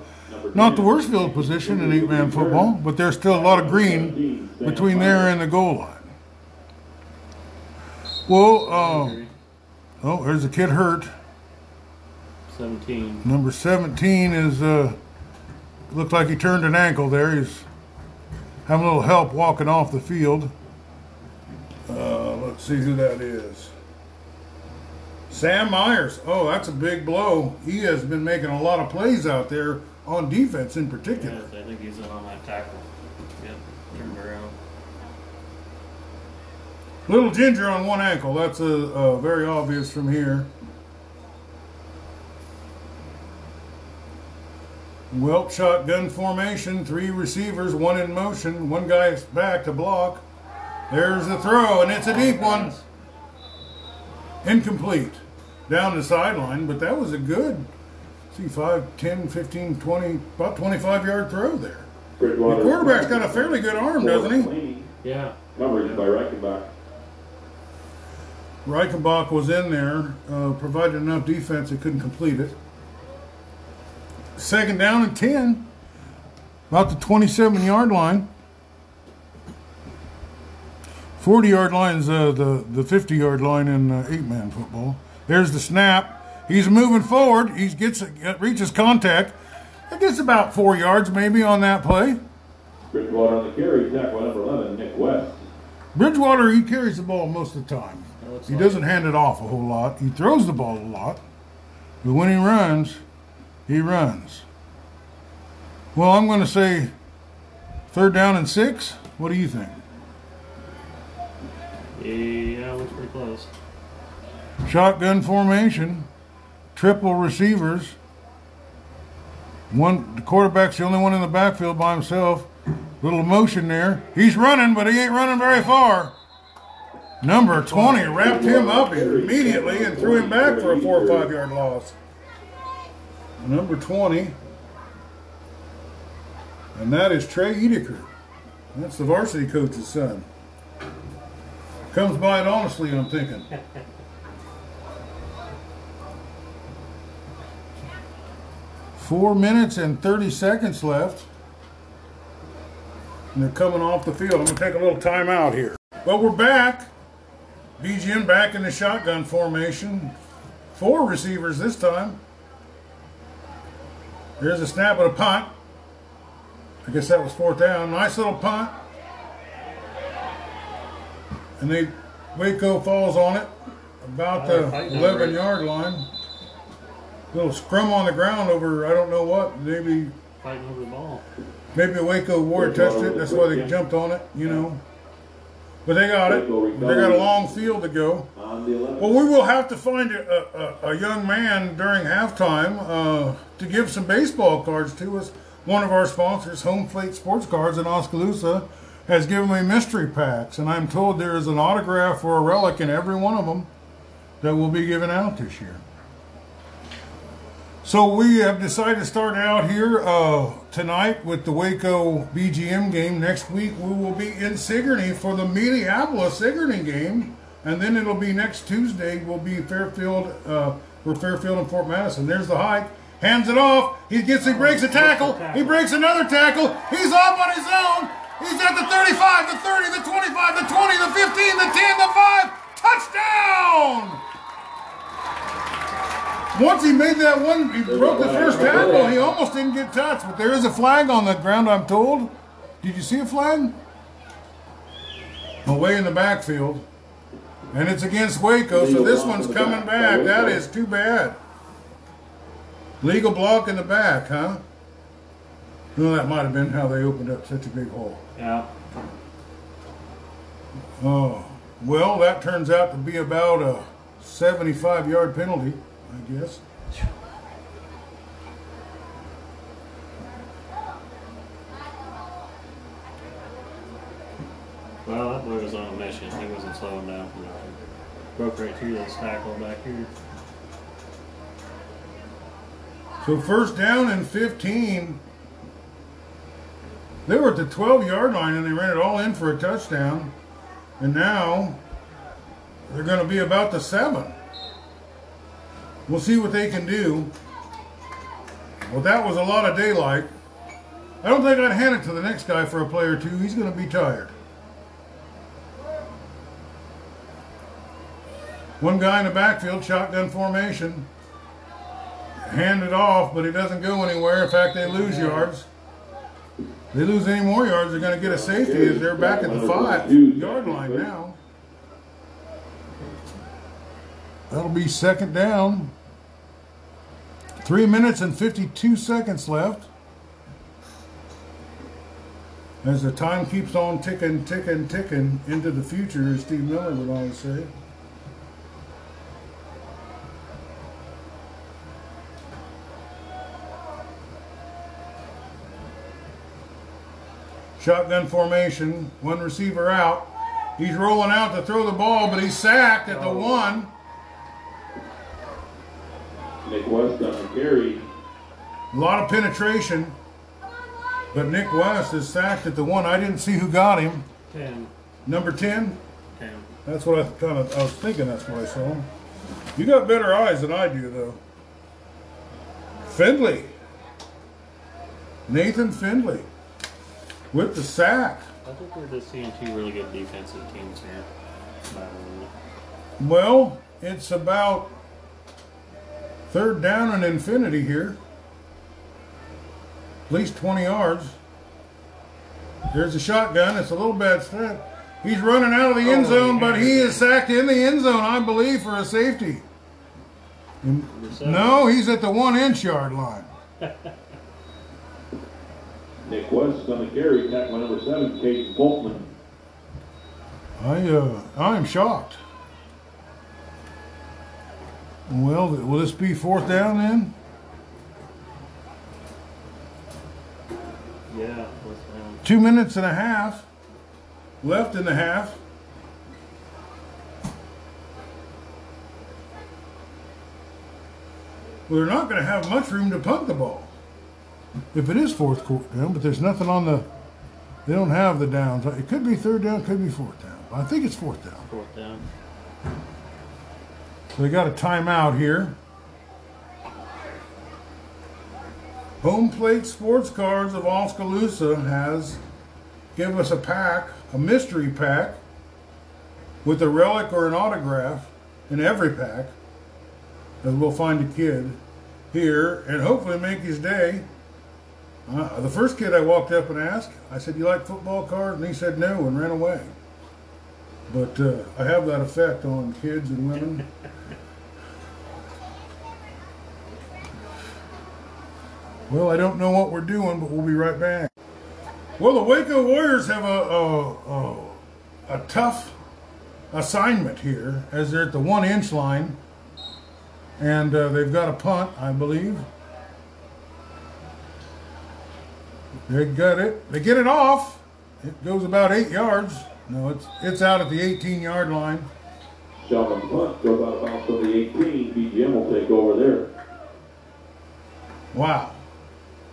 Not the worst field position in 8-man football, but there's still a lot of green between there and the goal line. Well, there's a kid hurt. 17. Number 17 is, looked like he turned an ankle there. He's having a little help walking off the field. Let's see who that is. Sam Myers. Oh, that's a big blow. He has been making a lot of plays out there on defense in particular. Yes, I think he's on that tackle. Yep, turned around. Little ginger on one ankle. That's very obvious from here. Welp shotgun formation, 3 receivers, 1 in motion, 1 guy back to block. There's the throw, and it's a deep one. Incomplete. Down the sideline, but that was a good, 5, 10, 15, 20, about 25-yard throw there. The quarterback's got a fairly good arm, doesn't he? Yeah. Coverage by Reichenbach. Reichenbach was in there, provided enough defense, he couldn't complete it. Second down and 10, about the 27-yard line. 40-yard line is the 50-yard line in 8-man football. There's the snap. He's moving forward. He reaches contact. It gets about 4 yards maybe on that play. Bridgewater on the carry, tackle number 11, Nick West. Bridgewater, he carries the ball most of the time. He doesn't hand it off a whole lot. He throws the ball a lot. But when he runs... he runs. Well, I'm going to say 3rd down and 6. What do you think? Yeah, looks pretty close. Shotgun formation, triple receivers. The quarterback's the only one in the backfield by himself. Little motion there. He's running, but he ain't running very far. Number 20 wrapped him up immediately and threw him back for a 4 or 5-yard loss. Number 20, and that is Trey Edeker. That's the varsity coach's son. Comes by it honestly, I'm thinking. Four minutes and 30 seconds left, and they're coming off the field. I'm going to take a little time out here. But we're back. BGM back in the shotgun formation. 4 receivers this time. There's a snap and a punt. I guess that was 4th down. Nice little punt. And Waco falls on it about the 11-yard line. Little scrum on the ground over, I don't know what, maybe. Fighting over the ball. Maybe Waco Warrior touched it. That's why they jumped on it, you know. But they got it. They got a long field to go. Well, we will have to find a young man during halftime to give some baseball cards to us. One of our sponsors, Home Plate Sports Cards in Oskaloosa, has given me mystery packs, and I'm told there is an autograph or a relic in every one of them that will be given out this year. So we have decided to start out here tonight with the Waco BGM game. Next week we will be in Sigourney for the Minneapolis-Sigourney game, and then it'll be next Tuesday will be Fairfield for Fairfield and Fort Madison. There's the hike. Hands it off. He breaks a tackle. He breaks another tackle. He's up on his own. He's at the 35, the 30, the 25, the 20, the 15, the 10, the 5. Touchdown! Once he made that one, he broke the first tackle. He almost didn't get touched, but there is a flag on the ground, I'm told. Did you see a flag? Away in the backfield. And it's against Waco, so this one's coming back. That is too bad. Legal block in the back, huh? Well, that might have been how they opened up such a big hole. Yeah. Oh, well, that turns out to be about a 75-yard penalty, I guess. Well, that boy was on a mission. He wasn't slowing down for nothing. Broke right through this tackle back here. So first down and 15. They were at the 12-yard line and they ran it all in for a touchdown. And now they're going to be about the 7. We'll see what they can do. Well, that was a lot of daylight. I don't think I'd hand it to the next guy for a play or two. He's going to be tired. One guy in the backfield, shotgun formation. Hand it off, but it doesn't go anywhere. In fact, they lose yards. They lose any more yards, they're going to get a safety as they're back at the 5-yard line now. That'll be second down. 3 minutes and 52 seconds left. As the time keeps on ticking, ticking, ticking into the future, as Steve Miller would always say. Shotgun formation, one receiver out. He's rolling out to throw the ball, but he's sacked at the 1. Nick West on the carry. A lot of penetration, but Nick West is sacked at the 1. I didn't see who got him. 10. Number 10? 10. That's what I was thinking that's what I saw. You got better eyes than I do, though. Findley. Nathan Findley. With the sack. I think we're just seeing two really good defensive teams here. Well, it's about third down and infinity here. At least 20 yards. There's a shotgun. It's a little bad step. He's running out of the end zone, but he is sacked in the end zone, I believe, for a safety. No, he's at the 1-inch yard line. Nick West on the carry, tackle number 7, Caden Fultman. I am shocked. Well, will this be fourth down then? Yeah, fourth down. 2 minutes and a half left in the half. Well, they're not going to have much room to punt the ball. If it is fourth down, but there's nothing on the, they don't have the downs. It could be third down, could be fourth down. I think it's fourth down. Fourth down. So they got a timeout here. Home Plate Sports Cards of Oskaloosa has given us a pack, a mystery pack, with a relic or an autograph in every pack, as we'll find a kid here and hopefully make his day. The first kid I walked up and asked, I said, "You like football cards?" And he said no and ran away. But I have that effect on kids and women. Well, I don't know what we're doing, but we'll be right back. Well, the Waco Warriors have a a tough assignment here as they're at the 1-inch line, and they've got a punt, I believe. They got it. They get it off. It goes about 8 yards. No, it's out at the 18-yard line. Shelman punt goes out of bounds for the 18. BGM will take over there. Wow.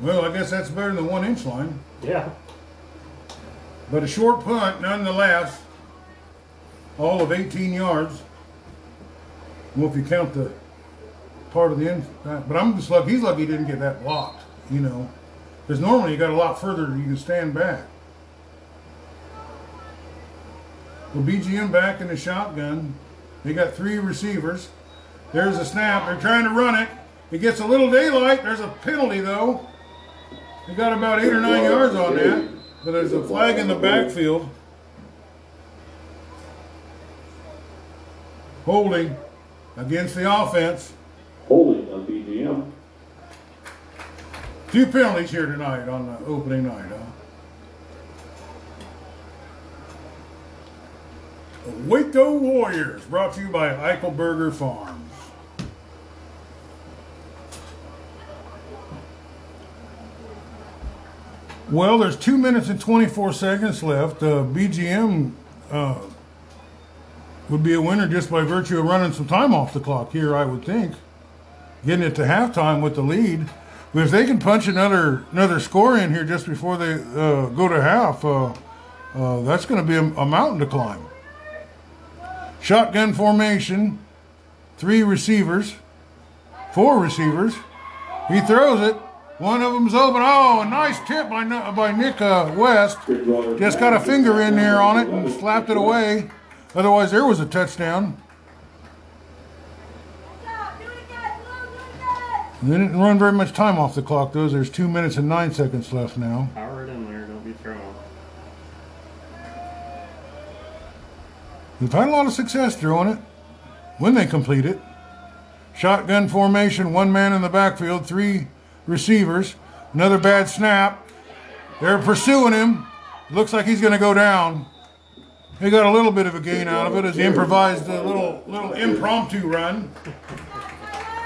Well, I guess that's better than the 1-inch line. Yeah. But a short punt, nonetheless. All of 18 yards. Well, if you count the part of the end, but I'm just lucky. He's lucky he didn't get that blocked, you know, because normally you got a lot further. You can stand back. Well, BGM back in the shotgun. They got three receivers. There's a snap. They're trying to run it. It gets a little daylight. There's a penalty though. They got about 8 or 9 yards on that, but there's a flag in the backfield. Holding against the offense. Holding on BGM. Few penalties here tonight on the opening night, huh? The Waco Warriors, brought to you by Eichelberger Farms. Well, there's 2 minutes and 24 seconds left. BGM would be a winner just by virtue of running some time off the clock here, I would think. Getting it to halftime with the lead. But if they can punch another score in here just before they go to half, that's going to be a mountain to climb. Shotgun formation. Four receivers. He throws it. One of them's open. Oh, a nice tip by Nick West. Just got a finger in there on it and slapped it away. Otherwise, there was a touchdown. They didn't run very much time off the clock, though. There's 2 minutes and 9 seconds left now. Power it in there. Don't be thrown. They've had a lot of success throwing it when they complete it. Shotgun formation, one man in the backfield, three receivers. Another bad snap. They're pursuing him. Looks like he's going to go down. He got a little bit of a gain out of it as he improvised a little impromptu run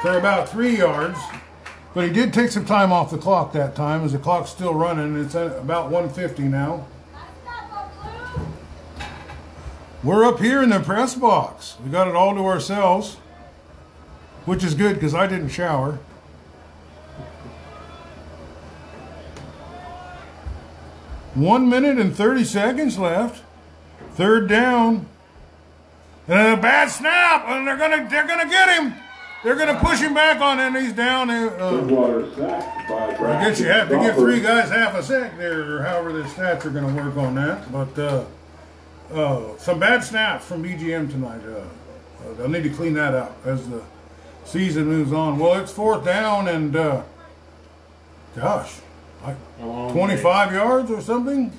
for about 3 yards. But he did take some time off the clock that time, as the clock's still running. It's at about 1:50 now. We're up here in the press box. We got it all to ourselves, which is good because I didn't shower. One minute and 30 seconds left. Third down, and a bad snap, and they're gonna get him. They're gonna push him back on, and he's down. I guess you have to give three guys half a sack there, or however the stats are gonna work on that. But some bad snaps from BGM tonight. They'll need to clean that up as the season moves on. Well, it's fourth down, and gosh, like 25 yards or something.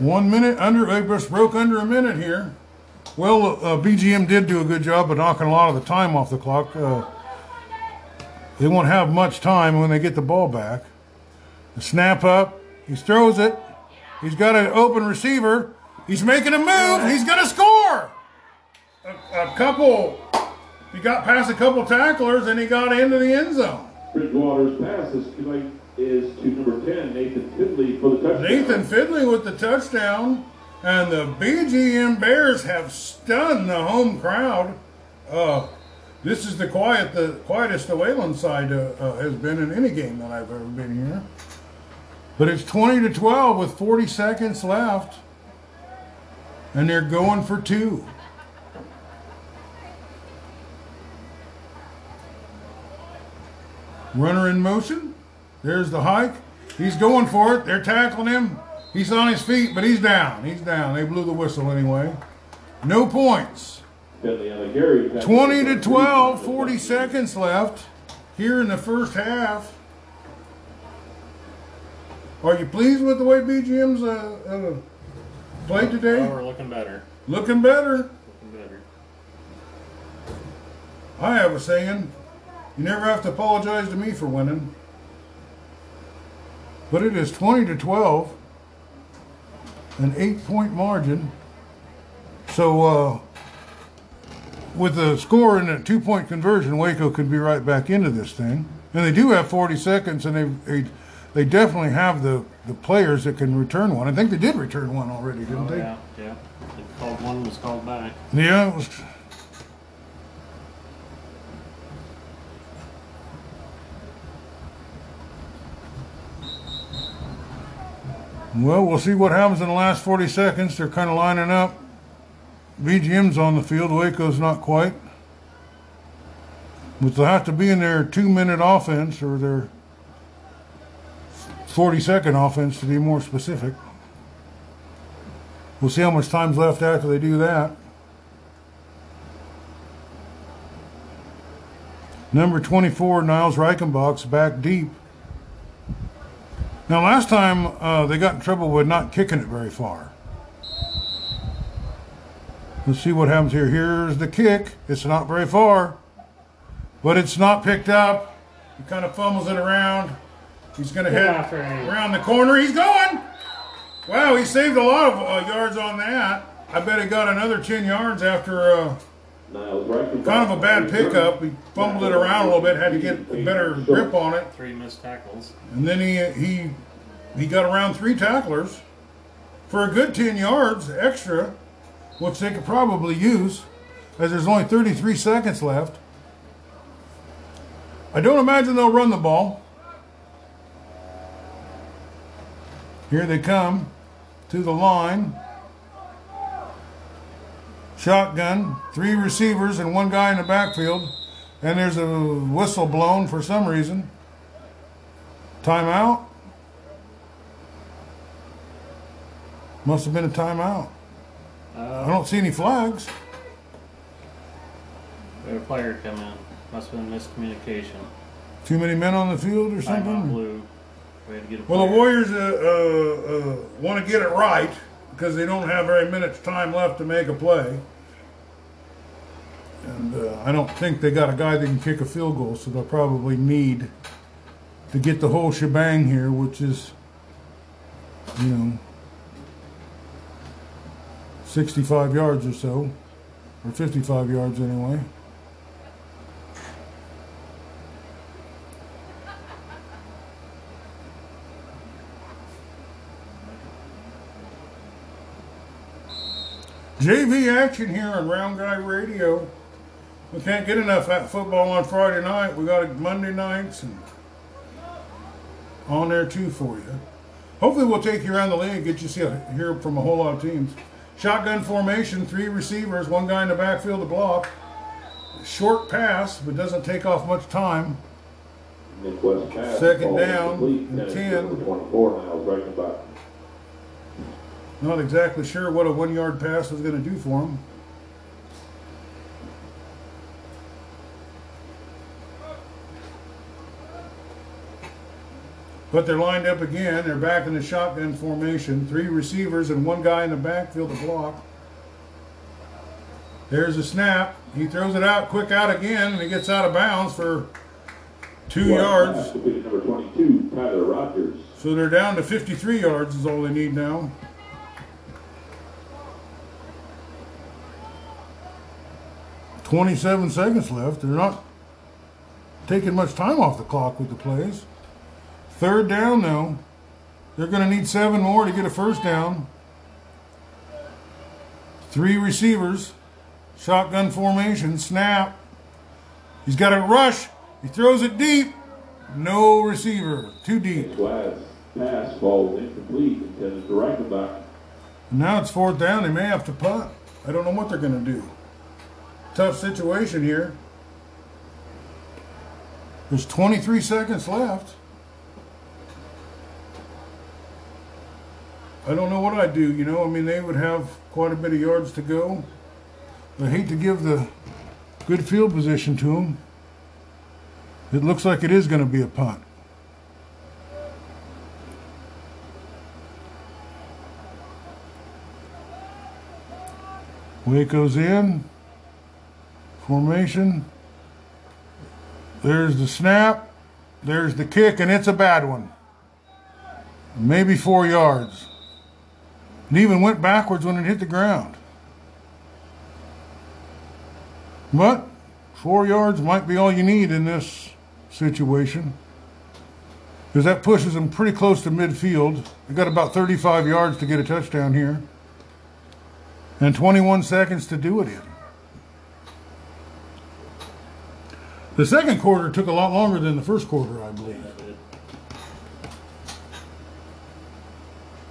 1 minute under, they just broke under a minute here. Well, BGM did do a good job of knocking a lot of the time off the clock. They won't have much time when they get the ball back. The snap up, he throws it. He's got an open receiver. He's making a move. He's going to score. He got past a couple tacklers and he got into the end zone. Bridgewater's pass is too late. Is to number 10, Nathan Fridley for the touchdown. Nathan Fridley with the touchdown, and the BGM Bears have stunned the home crowd. This is the quietest the Wayland side has been in any game that I've ever been here. But it's 20-12 with 40 seconds left, and they're going for two. Runner in motion. There's the hike. He's going for it. They're tackling him. He's on his feet, but he's down. He's down. They blew the whistle anyway. No points. 20-12, 40 seconds left here in the first half. Are you pleased with the way BGM's played today? Oh, we're looking better. Looking better. Looking better. I have a saying. You never have to apologize to me for winning. But it is 20-12, an 8-point margin. So with the score and a 2-point conversion, Waco could be right back into this thing. And they do have 40 seconds, and they definitely have the players that can return one. I think they did return one already, didn't they? Yeah, yeah. They called one and was called back. Yeah, it was. Well, we'll see what happens in the last 40 seconds. They're kind of lining up. BGM's on the field. Waco's not quite. But they'll have to be in their 2-minute offense or their 40-second offense to be more specific. We'll see how much time's left after they do that. Number 24, Niles Reichenbach's back deep. Now, last time they got in trouble with not kicking it very far. Let's see what happens here. Here's the kick. It's not very far, but it's not picked up. He kind of fumbles it around. He's going to head around the corner. He's going. Wow, he saved a lot of yards on that. I bet he got another 10 yards after kind of a bad pickup. He fumbled it around a little bit, had to get a better grip on it. 3 missed tackles. And then he got around 3 tacklers for a good 10 yards extra, which they could probably use, as there's only 33 seconds left. I don't imagine they'll run the ball. Here they come to the line. Shotgun, 3 receivers and 1 guy in the backfield, and there's a whistle blown for some reason. Timeout. Must have been a timeout. I don't see any flags. We had a player come in. Must have been miscommunication. Too many men on the field or something? Timeout blue. We had to get a player. Well, the Warriors want to get it right, because they don't have very much time left to make a play. And I don't think they got a guy that can kick a field goal, so they'll probably need to get the whole shebang here, which is, you know, 65 yards or so, or 55 yards anyway. JV action here on Round Guy Radio. We can't get enough football on Friday night. We got Monday nights and on there too for you. Hopefully we'll take you around the league and get you to hear from a whole lot of teams. Shotgun formation, 3 receivers, 1 guy in the backfield to block. Short pass, but doesn't take off much time. Second down and 10. Not exactly sure what a 1-yard pass is going to do for him. But they're lined up again. They're back in the shotgun formation. 3 receivers and 1 guy in the backfield to block. There's a snap. He throws it out, quick out again, and he gets out of bounds for 2 yards. Number 22, Tyler Rogers. So they're down to 53 yards is all they need now. . 27 seconds left. They're not taking much time off the clock with the plays. Third down though. They're going to need 7 more to get a first down. 3 receivers. Shotgun formation. Snap. He's got a rush. He throws it deep. No receiver. Too deep. Pass ball incomplete. Now it's fourth down. They may have to punt. I don't know what they're going to do. Tough situation here. There's 23 seconds left. I don't know what I'd do, you know. I mean, they would have quite a bit of yards to go. I hate to give the good field position to them. It looks like it is going to be a punt. Waco's in. Formation. There's the snap. There's the kick, and it's a bad one. maybe 4 yards. It even went backwards when it hit the ground. But 4 yards might be all you need in this situation, because that pushes them pretty close to midfield. They got about 35 yards to get a touchdown here, and 21 seconds to do it in. The second quarter took a lot longer than the first quarter, I believe.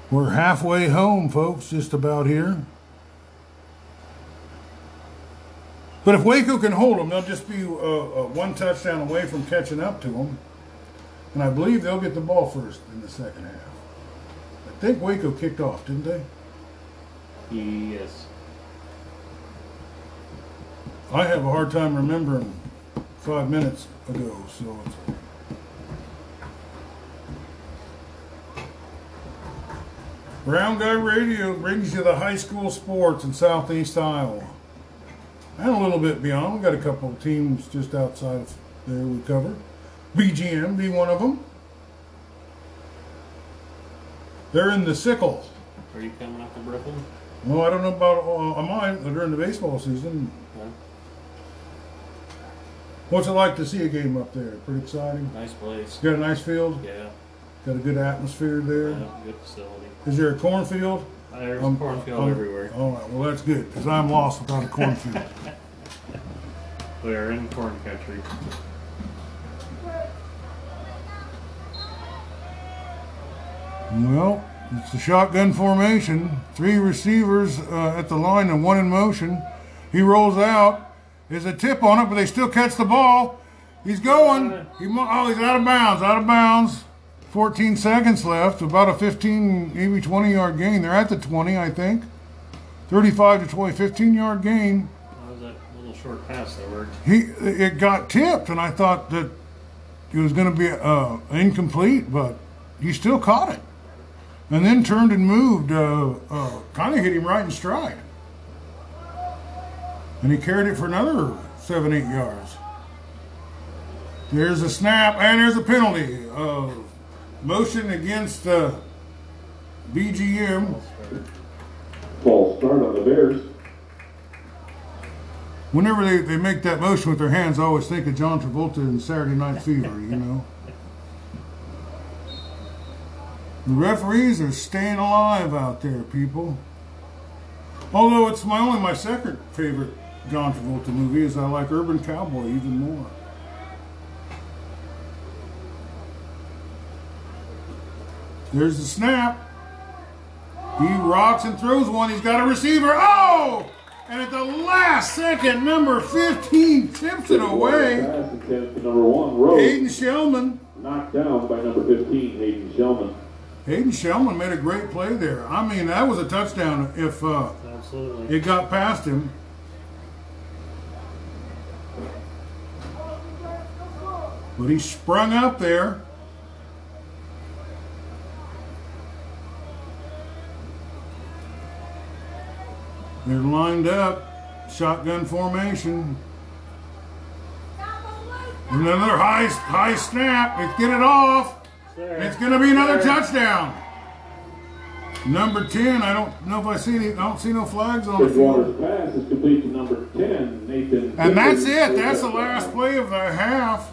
We're halfway home, folks, just about here. But if Waco can hold them, they'll just be one touchdown away from catching up to them. And I believe they'll get the ball first in the second half. I think Waco kicked off, didn't they? Yes. I have a hard time remembering 5 minutes ago, so it's... Round Guy Radio brings you the high school sports in southeast Iowa. And a little bit beyond. We've got a couple of teams just outside of there we covered. BGM be one of them. They're in the sickle. Are you coming up to Brooklyn? No, I don't know about mine. They're in the baseball season. Okay. What's it like to see a game up there? Pretty exciting. Nice place. Got a nice field? Yeah. Got a good atmosphere there. Yeah, good facility. Is there a cornfield? There's a cornfield everywhere. All right, well, that's good, because I'm lost without a cornfield. We're in corn country. Well, it's the shotgun formation. Three receivers at the line and one in motion. He rolls out. There's a tip on it, but they still catch the ball. He's going. He's out of bounds, 14 seconds left, about a 15, maybe 20-yard gain. They're at the 20, I think. 35 to 20, 15-yard gain. That was that little short pass that worked. It got tipped, and I thought that it was going to be incomplete, but he still caught it. And then turned and moved, kind of hit him right in stride. And he carried it for another 7-8 yards. There's a snap, and there's a penalty. Motion against BGM. False start on the Bears. Whenever they make that motion with their hands, I always think of John Travolta in Saturday Night Fever, you know. The referees are staying alive out there, people. Although it's my second favorite John Travolta movie, is I like Urban Cowboy even more. There's the snap. He rocks and throws one. He's got a receiver. Oh! And at the last second, number 15 tips it away. Aiden Shelman. Knocked down by number 15, Hayden Shellman. Hayden Shellman made a great play there. I mean, that was a touchdown if it got past him. But he sprung up there. They're lined up, shotgun formation. Another high snap. Let's get it off. It's going to be another touchdown. Number 10. I don't know if I don't see no flags on the field. Pass is complete to number 10, Nathan. And that's it. That's the last play of the half.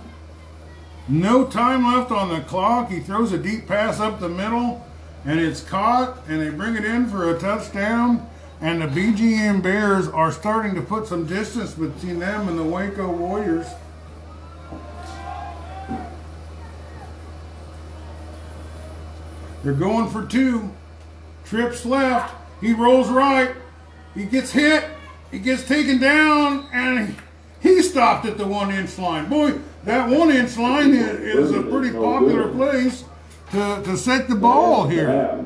No time left on the clock. He throws a deep pass up the middle, and it's caught, and they bring it in for a touchdown. And the BGM Bears are starting to put some distance between them and the Waco Warriors. They're going for two. Trips left. He rolls right. He gets hit. He gets taken down. And he stopped at the one-inch line. Boy, that one-inch line is a pretty popular place to set the ball here.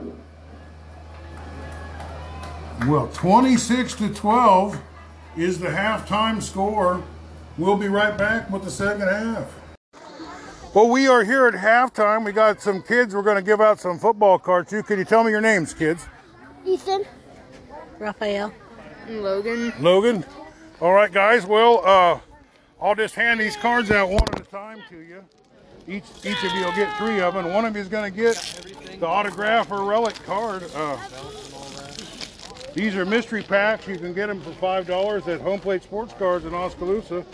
Well, 26 to 12 is the halftime score. We'll be right back with the second half. Well, we are here at halftime. We got some kids we're going to give out some football cards to. Can you tell me your names, kids? Ethan. Raphael. And Logan. Logan. All right, guys. Well, I'll just hand these cards out one at a time to you. Each of you will get three of them. One of you is going to get the autograph or relic card. These are mystery packs. You can get them for $5 at Home Plate Sports Cards in Oskaloosa.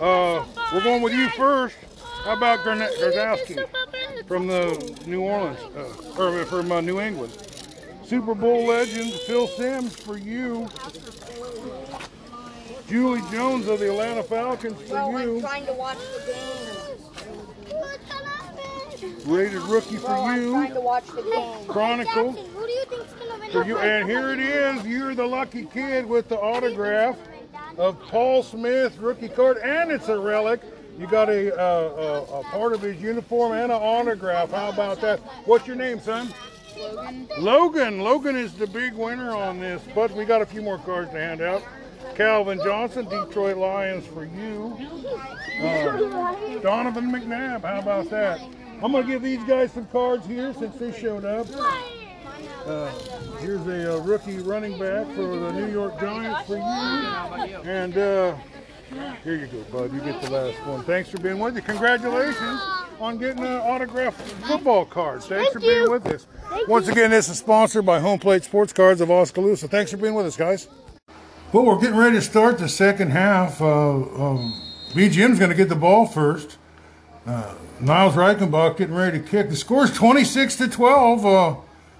We're going with you first. How about Grzowski from the New Orleans, or from New England? Super Bowl legend Phil Simms for you. Julie Jones of the Atlanta Falcons for you. I'm trying to watch the game. Rated rookie for you. I'm trying to watch the game. Chronicle. Who do you think's gonna win for you? And here it is. You're the lucky kid with the autograph of Paul Smith rookie card, and it's a relic. You got a part of his uniform and an autograph. How about that? What's your name, son? Logan. Logan is the big winner on this, but we got a few more cards to hand out. Calvin Johnson, Detroit Lions for you. Donovan McNabb, how about that? I'm going to give these guys some cards here since they showed up. Here's a rookie running back for the New York Giants for you. And here you go, bud. You get the last one. Thanks for being with us. Congratulations on getting an autographed football card. Thanks for being with us. Once again, this is sponsored by Home Plate Sports Cards of Oskaloosa. Thanks for being with us, guys. Well, we're getting ready to start the second half. BGM's going to get the ball first. Niles Reichenbach getting ready to kick. The score's 26-12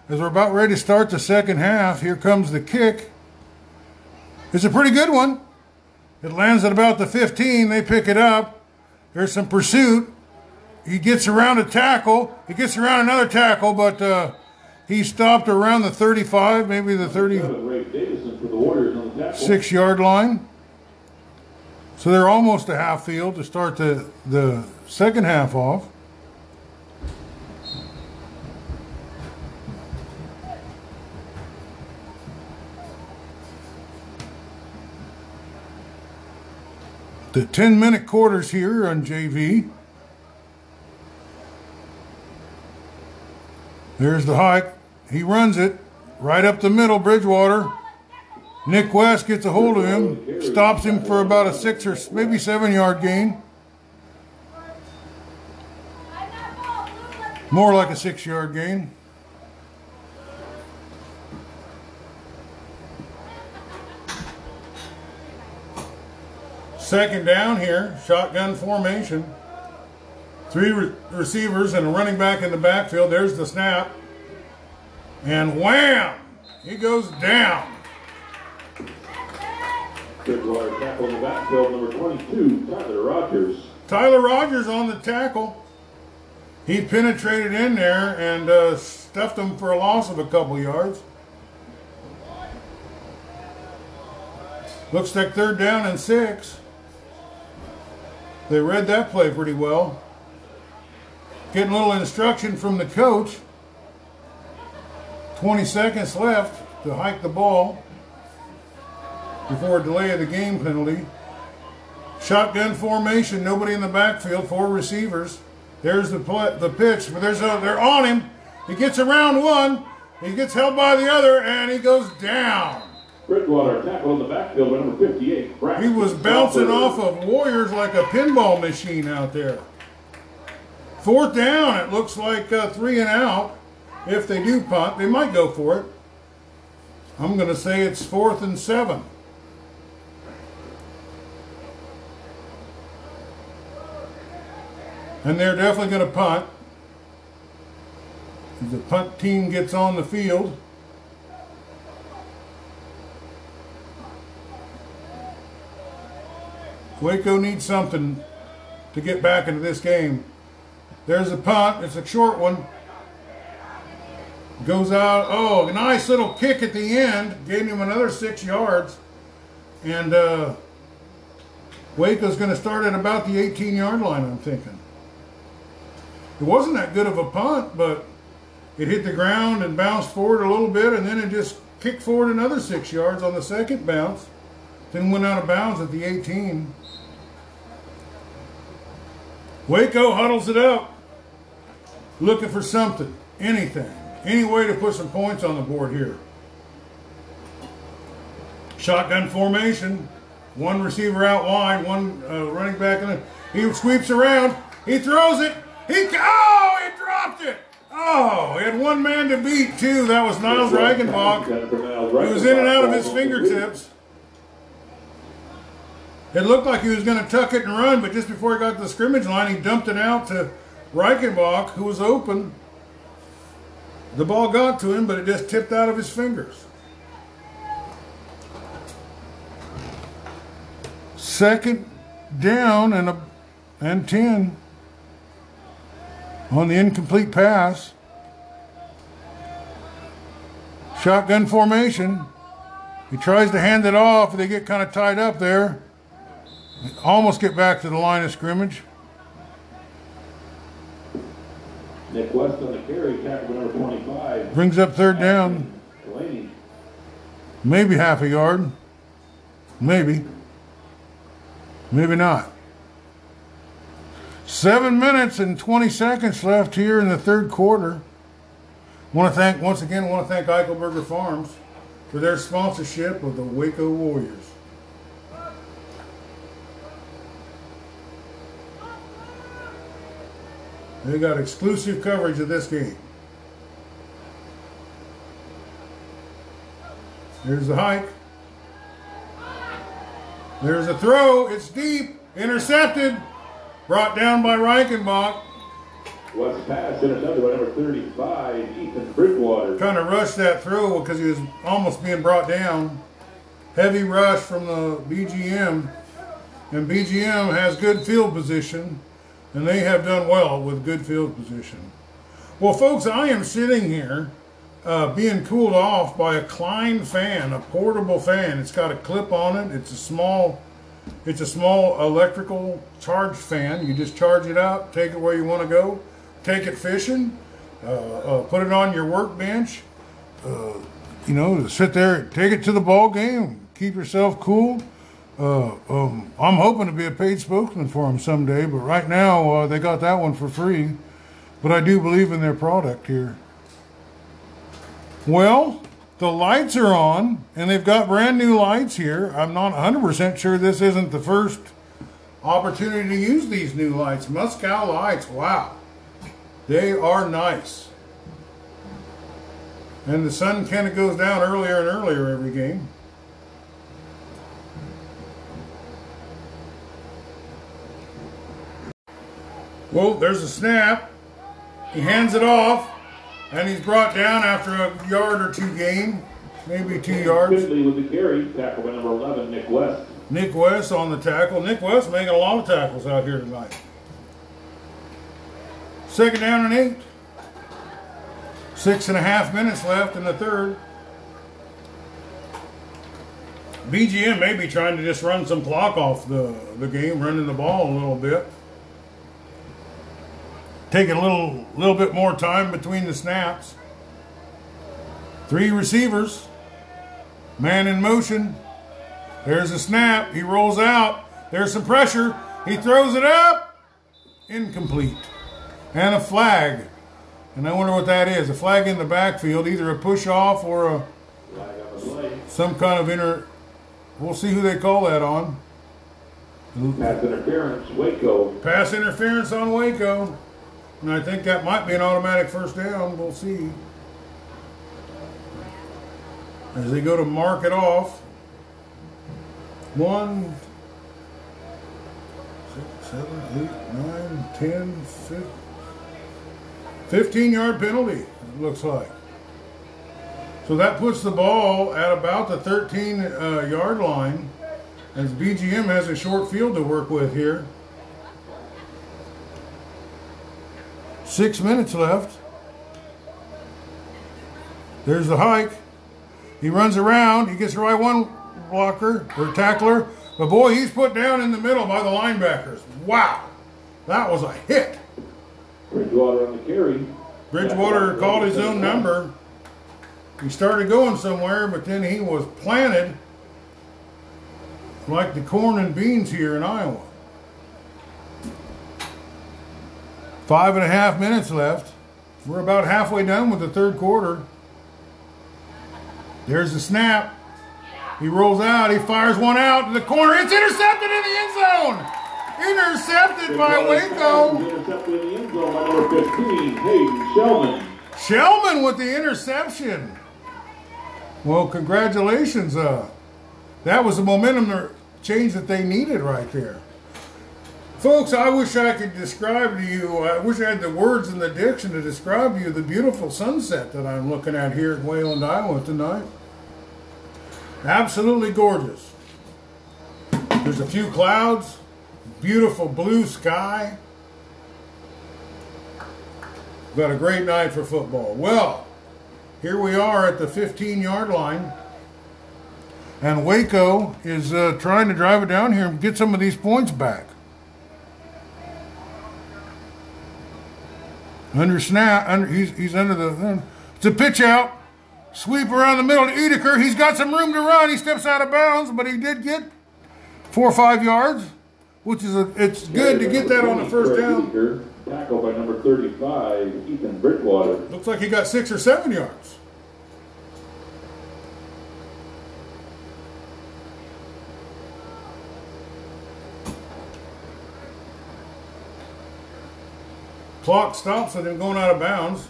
as we're about ready to start the second half. Here comes the kick. It's a pretty good one. It lands at about the 15. They pick it up. There's some pursuit. He gets around a tackle. He gets around another tackle, but he stopped around the 35, maybe the 36-yard line. So they're almost a half field to start the second half off. The 10-minute quarters here on JV. There's the hike. He runs it right up the middle, Bridgewater. Nick West gets a hold of him, stops him for about a 6 or maybe 7 yard gain. More like a 6 yard gain. Second down here, shotgun formation. Three receivers and a running back in the backfield. There's the snap. And wham! He goes down. Bridgewater tackle in the backfield, number 22, Tyler Rogers. Tyler Rogers on the tackle. He penetrated in there and stuffed him for a loss of a couple yards. Looks like 3rd down and 6. They read that play pretty well. Getting a little instruction from the coach. 20 seconds left to hike the ball before a delay of the game penalty. Shotgun formation, nobody in the backfield, 4 receivers. There's the pitch, but they're on him. He gets around one, he gets held by the other, and he goes down. Bridgewater tackle in the backfield by number 58. Brack. He was bouncing off of Warriors like a pinball machine out there. 4th down, it looks like 3 and out. If they do punt, they might go for it. I'm going to say it's 4th and 7. And they're definitely going to punt. The punt team gets on the field. Waco needs something to get back into this game. There's a punt. It's a short one. Goes out. Oh, a nice little kick at the end. Gave him another 6 yards. And Waco's going to start at about the 18-yard line, I'm thinking. It wasn't that good of a punt, but it hit the ground and bounced forward a little bit, and then it just kicked forward another 6 yards on the second bounce, then went out of bounds at the 18. Waco huddles it up, looking for something, anything, any way to put some points on the board here. Shotgun formation, one receiver out wide, one running back in it. He sweeps around, he throws it. He dropped it. Oh, he had one man to beat, too. That was Niles Reichenbach. He was in and out of his fingertips. It looked like he was going to tuck it and run, but just before he got to the scrimmage line, he dumped it out to Reichenbach, who was open. The ball got to him, but it just tipped out of his fingers. Second down and 10 on the incomplete pass. Shotgun formation. He tries to hand it off, but they get kind of tied up there. They almost get back to the line of scrimmage. Nick West on the carry, tackle number 25. Brings up third down. Delaney. Maybe half a yard. Maybe. Maybe not. 7 minutes and 20 seconds left here in the third quarter. I want to thank Eichelberger Farms for their sponsorship of the Waco Warriors. They got exclusive coverage of this game. There's the hike. There's a throw. It's deep. Intercepted. Brought down by Reichenbach. West pass in another one, number 35, Ethan Bridgewater. Trying to rush that throw because he was almost being brought down. Heavy rush from the BGM. And BGM has good field position. And they have done well with good field position. Well, folks, I am sitting here being cooled off by a Klein fan, a portable fan. It's got a clip on it. It's a small electrical charge fan. You just charge it out, take it where you want to go, take it fishing, put it on your workbench, sit there, take it to the ball game, keep yourself cool. I'm hoping to be a paid spokesman for them someday, but right now they got that one for free. But I do believe in their product here. Well, the lights are on, and they've got brand new lights here. I'm not 100% sure this isn't the first opportunity to use these new lights. Moscow lights, wow. They are nice. And the sun kind of goes down earlier and earlier every game. Well, there's a snap. He hands it off, and he's brought down after a yard or two gain, maybe 2 yards. Fridley with the carry, tackle by number 11, Nick West. Nick West on the tackle. Nick West making a lot of tackles out here tonight. Second down and 8. 6.5 minutes left in the third. BGM may be trying to just run some clock off the game, running the ball a little bit. Taking a little bit more time between the snaps. Three receivers. Man in motion. There's a snap. He rolls out. There's some pressure. He throws it up. Incomplete. And a flag. And I wonder what that is. A flag in the backfield. Either a push off or some kind of inter... We'll see who they call that on. Pass interference, Waco. Pass interference on Waco. And I think that might be an automatic first down. We'll see. As they go to mark it off. 1, 6, 7, 8, 9, 10, 15. 15-yard penalty, it looks like. So that puts the ball at about the 13-yard line. As BGM has a short field to work with here. 6 minutes left. There's the hike. He runs around. He gets the right one blocker or tackler. But boy, he's put down in the middle by the linebackers. Wow. That was a hit. Bridgewater on the carry. Bridgewater called his own number. He started going somewhere, but then he was planted like the corn and beans here in Iowa. 5.5 minutes left. We're about halfway done with the third quarter. There's the snap. He rolls out. He fires one out to the corner. It's intercepted in the end zone. Intercepted by Waco. Intercepted in the end zone by number 15, Hayden Shellman. Shellman with the interception. Well, congratulations. That was the momentum change that they needed right there. Folks, I wish I could describe to you, I wish I had the words in the diction to describe to you the beautiful sunset that I'm looking at here in Wayland, Iowa tonight. Absolutely gorgeous. There's a few clouds, beautiful blue sky. We've got a great night for football. Well, here we are at the 15-yard line. And Waco is trying to drive it down here and get some of these points back. Under snap, he's under the... it's a pitch out. Sweep around the middle to Edeker. He's got some room to run. He steps out of bounds, but he did get 4 or 5 yards, which is it's good to get that on the first down. Edeker, tackle by number 35, Ethan Bridgewater. Looks like he got 6 or 7 yards. Clock stops with him going out of bounds.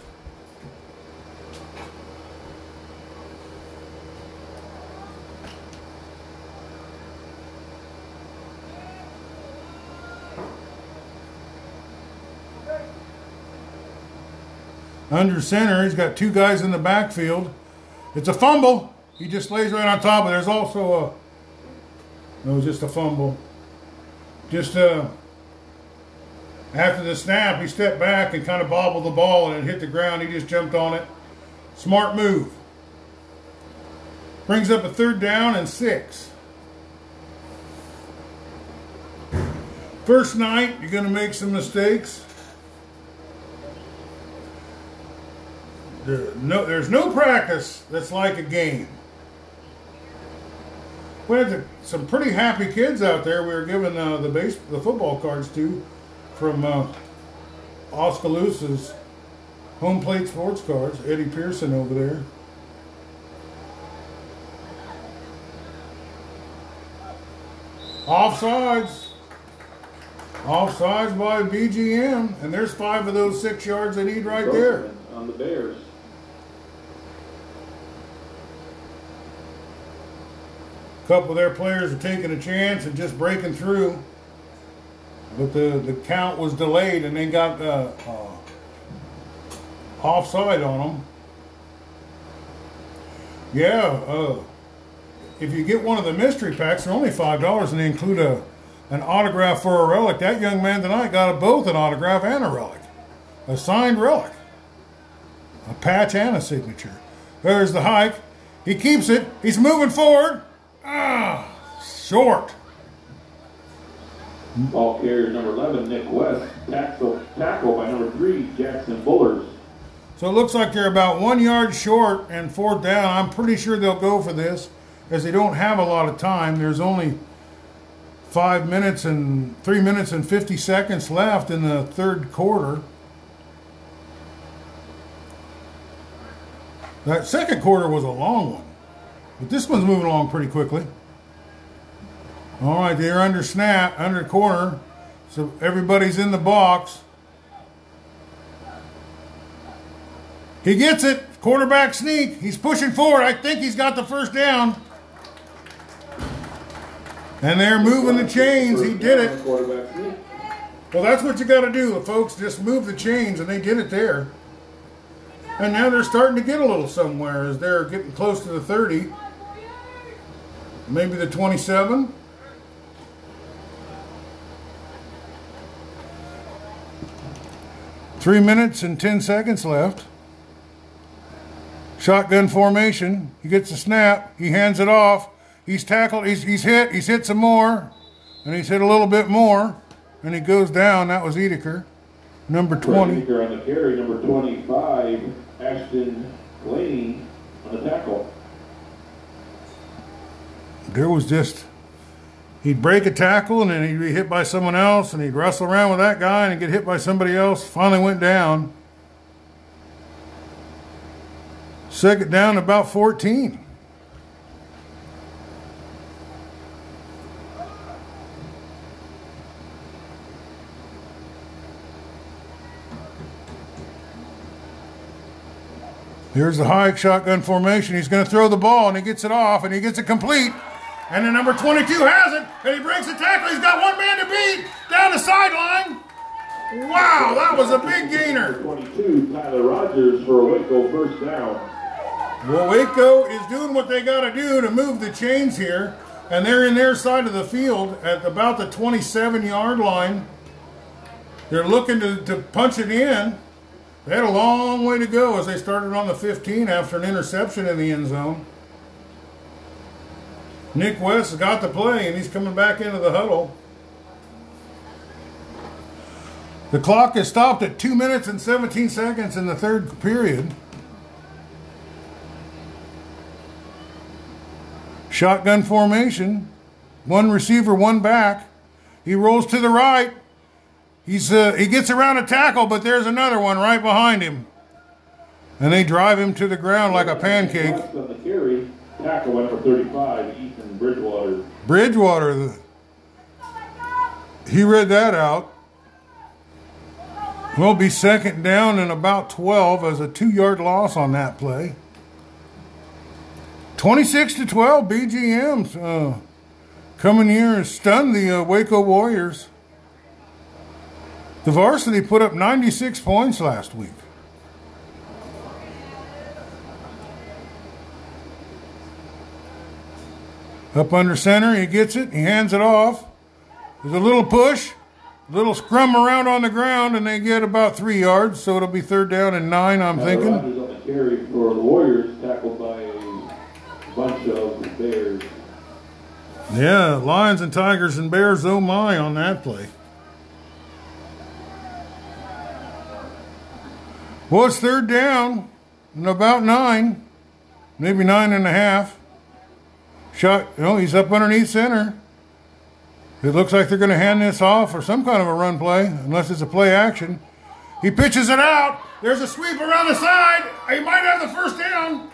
Under center, he's got two guys in the backfield. It's a fumble. He just lays right on top, but there's also a... No, just a fumble. Just a... After the snap, he stepped back and kind of bobbled the ball and it hit the ground. He just jumped on it. Smart move. Brings up a 3rd down and 6. First night, you're going to make some mistakes. There's no practice that's like a game. We had some pretty happy kids out there. We were giving the football cards to from Oskaloosa's Home Plate Sports Cards. Eddie Pearson over there. Offsides. Offsides by BGM. And there's 5 of those 6 yards they need right there. On the Bears. A couple of their players are taking a chance and just breaking through, but the count was delayed and they got offside on them. Yeah, if you get one of the mystery packs, they're only $5 and they include an autograph for a relic. That young man tonight got both an autograph and a relic, a signed relic, a patch and a signature. There's the hike. He keeps it. He's moving forward. Short. Ball carrier number 11, Nick West. Tackle by number 3, Jackson Bullers. So it looks like they're about 1 yard short and 4th down. I'm pretty sure they'll go for this as they don't have a lot of time. There's only 3 minutes and 50 seconds left in the 3rd quarter. That 2nd quarter was a long one, but this one's moving along pretty quickly. All right, they're under snap, under corner. So everybody's in the box. He gets it. Quarterback sneak. He's pushing forward. I think he's got the 1st down. And they're moving the chains. He did it. Well, that's what you got to do, folks. Just move the chains, and they did it there. And now they're starting to get a little somewhere as they're getting close to the 30. Maybe the 27. Three minutes and 10 seconds left. Shotgun formation. He gets a snap. He hands it off. He's tackled. He's hit. He's hit some more. And he's hit a little bit more. And he goes down. That was Edeker, number 20. Edeker on the carry, number 25. Ashton Laney on the tackle. There was just... He'd break a tackle, and then he'd be hit by someone else, and he'd wrestle around with that guy, and he'd get hit by somebody else. Finally went down. 2nd down, about 14. Here's the high shotgun formation. He's going to throw the ball, and he gets it off, and he gets it complete. And the number 22 has it, and he breaks the tackle. He's got one man to beat down the sideline. Wow, that was a big gainer. 22, Tyler Rogers for Waco first down. Well, Waco is doing what they got to do to move the chains here, and they're in their side of the field at about the 27-yard line. They're looking to punch it in. They had a long way to go as they started on the 15 after an interception in the end zone. Nick West has got the play, and he's coming back into the huddle. The clock is stopped at 2 minutes and 17 seconds in the third period. Shotgun formation. One receiver, one back. He rolls to the right. He gets around a tackle, but there's another one right behind him. And they drive him to the ground like a pancake. On the carry, tackle went for 35, Ethan Bridgewater. Bridgewater. He read that out. Will be second down and about 12 as a 2-yard loss on that play. 26-12, BGMs coming here and stunned the Waco Warriors. The varsity put up 96 points last week. Up under center, he gets it, he hands it off. There's a little push, a little scrum around on the ground, and they get about 3 yards, so it'll be third down and 9, I'm thinking. Rogers on the carry for the Warriors, tackled by a bunch of Bears. Yeah, Lions and Tigers and Bears, oh my, on that play. Well, it's third down and about 9, maybe 9.5. Shot, he's up underneath center. It looks like they're going to hand this off for some kind of a run play, unless it's a play action. He pitches it out. There's a sweep around the side. He might have the first down.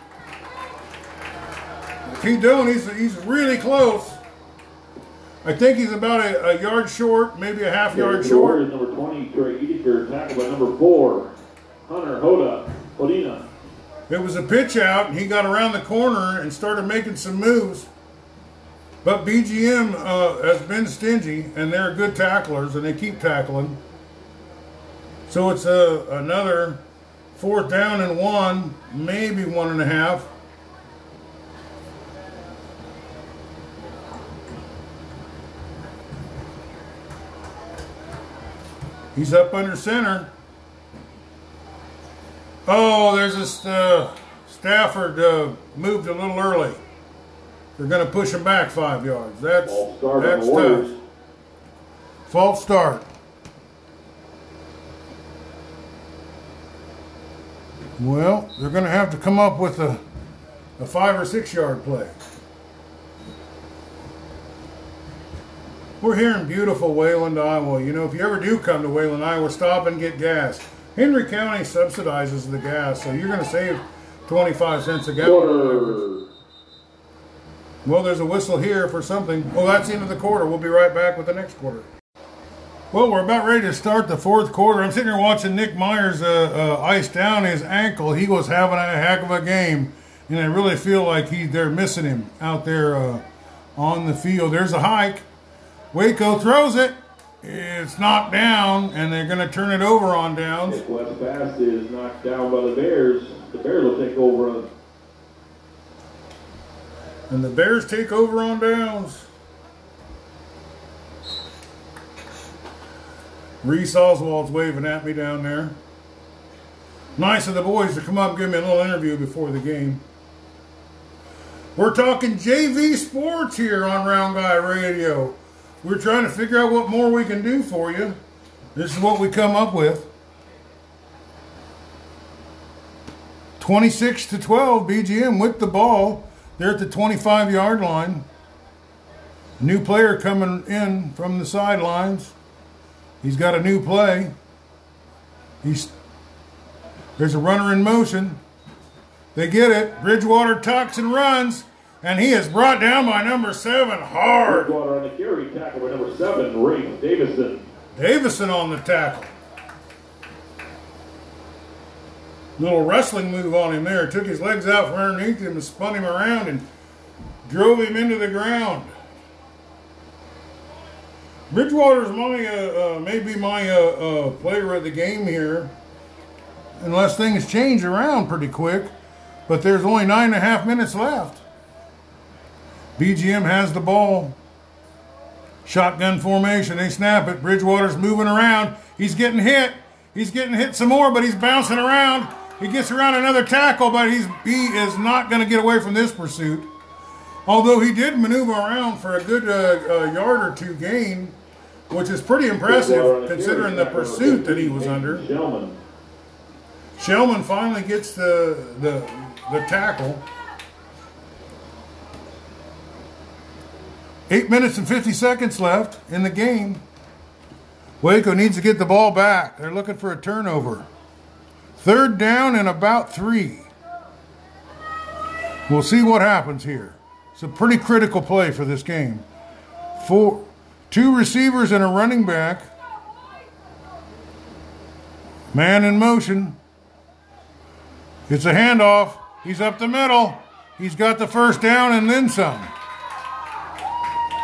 If he don't, he's really close. I think he's about a yard short, maybe a half yard short. Number 20, Trey Edeker, tackled by number 4. Hunter Hodina. It was a pitch out, and he got around the corner and started making some moves. But BGM has been stingy, and they're good tacklers, and they keep tackling. So it's another 4th down and 1, maybe 1.5. He's up under center. Oh, there's this Stafford moved a little early. They're going to push him back 5 yards. That's tough. False start. Well, they're going to have to come up with a 5 or 6 yard play. We're here in beautiful Wayland, Iowa. You know, if you ever do come to Wayland, Iowa, stop and get gas. Henry County subsidizes the gas, so you're going to save 25 cents a gallon. Well, there's a whistle here for something. Well, that's the end of the quarter. We'll be right back with the next quarter. Well, we're about ready to start the 4th quarter. I'm sitting here watching Nick Myers ice down his ankle. He was having a heck of a game, and I really feel like they're missing him out there on the field. There's a hike. Waco throws it. It's knocked down, and they're going to turn it over on downs. Nick West pass is knocked down by the Bears. The Bears will take over. And the Bears take over on downs. Reese Oswald's waving at me down there. Nice of the boys to come up and give me a little interview before the game. We're talking JV sports here on Round Guy Radio. We're trying to figure out what more we can do for you. This is what we come up with. 26-12, BGM with the ball. They're at the 25-yard line. New player coming in from the sidelines. He's got a new play. There's a runner in motion. They get it. Bridgewater tucks and runs. And he is brought down by number 7 hard. Bridgewater on the carry, tackle by number 7, Rafe Davison. Davison on the tackle. little wrestling move on him there. Took his legs out from underneath him and spun him around and drove him into the ground. Bridgewater's my, maybe my player of the game here, unless things change around pretty quick. But there's only 9.5 minutes left. BGM has the ball. Shotgun formation, they snap it. Bridgewater's moving around. He's getting hit. He's getting hit some more, but he's bouncing around. He gets around another tackle, but he is not going to get away from this pursuit. Although he did maneuver around for a good yard or two gain, which is pretty impressive considering the pursuit that he was under. Shellman finally gets the tackle. 8 minutes and 50 seconds left in the game. Waco needs to get the ball back. They're looking for a turnover. Third down and about 3. We'll see what happens here. It's a pretty critical play for this game. Two receivers and a running back. Man in motion. It's a handoff. He's up the middle. He's got the first down and then some.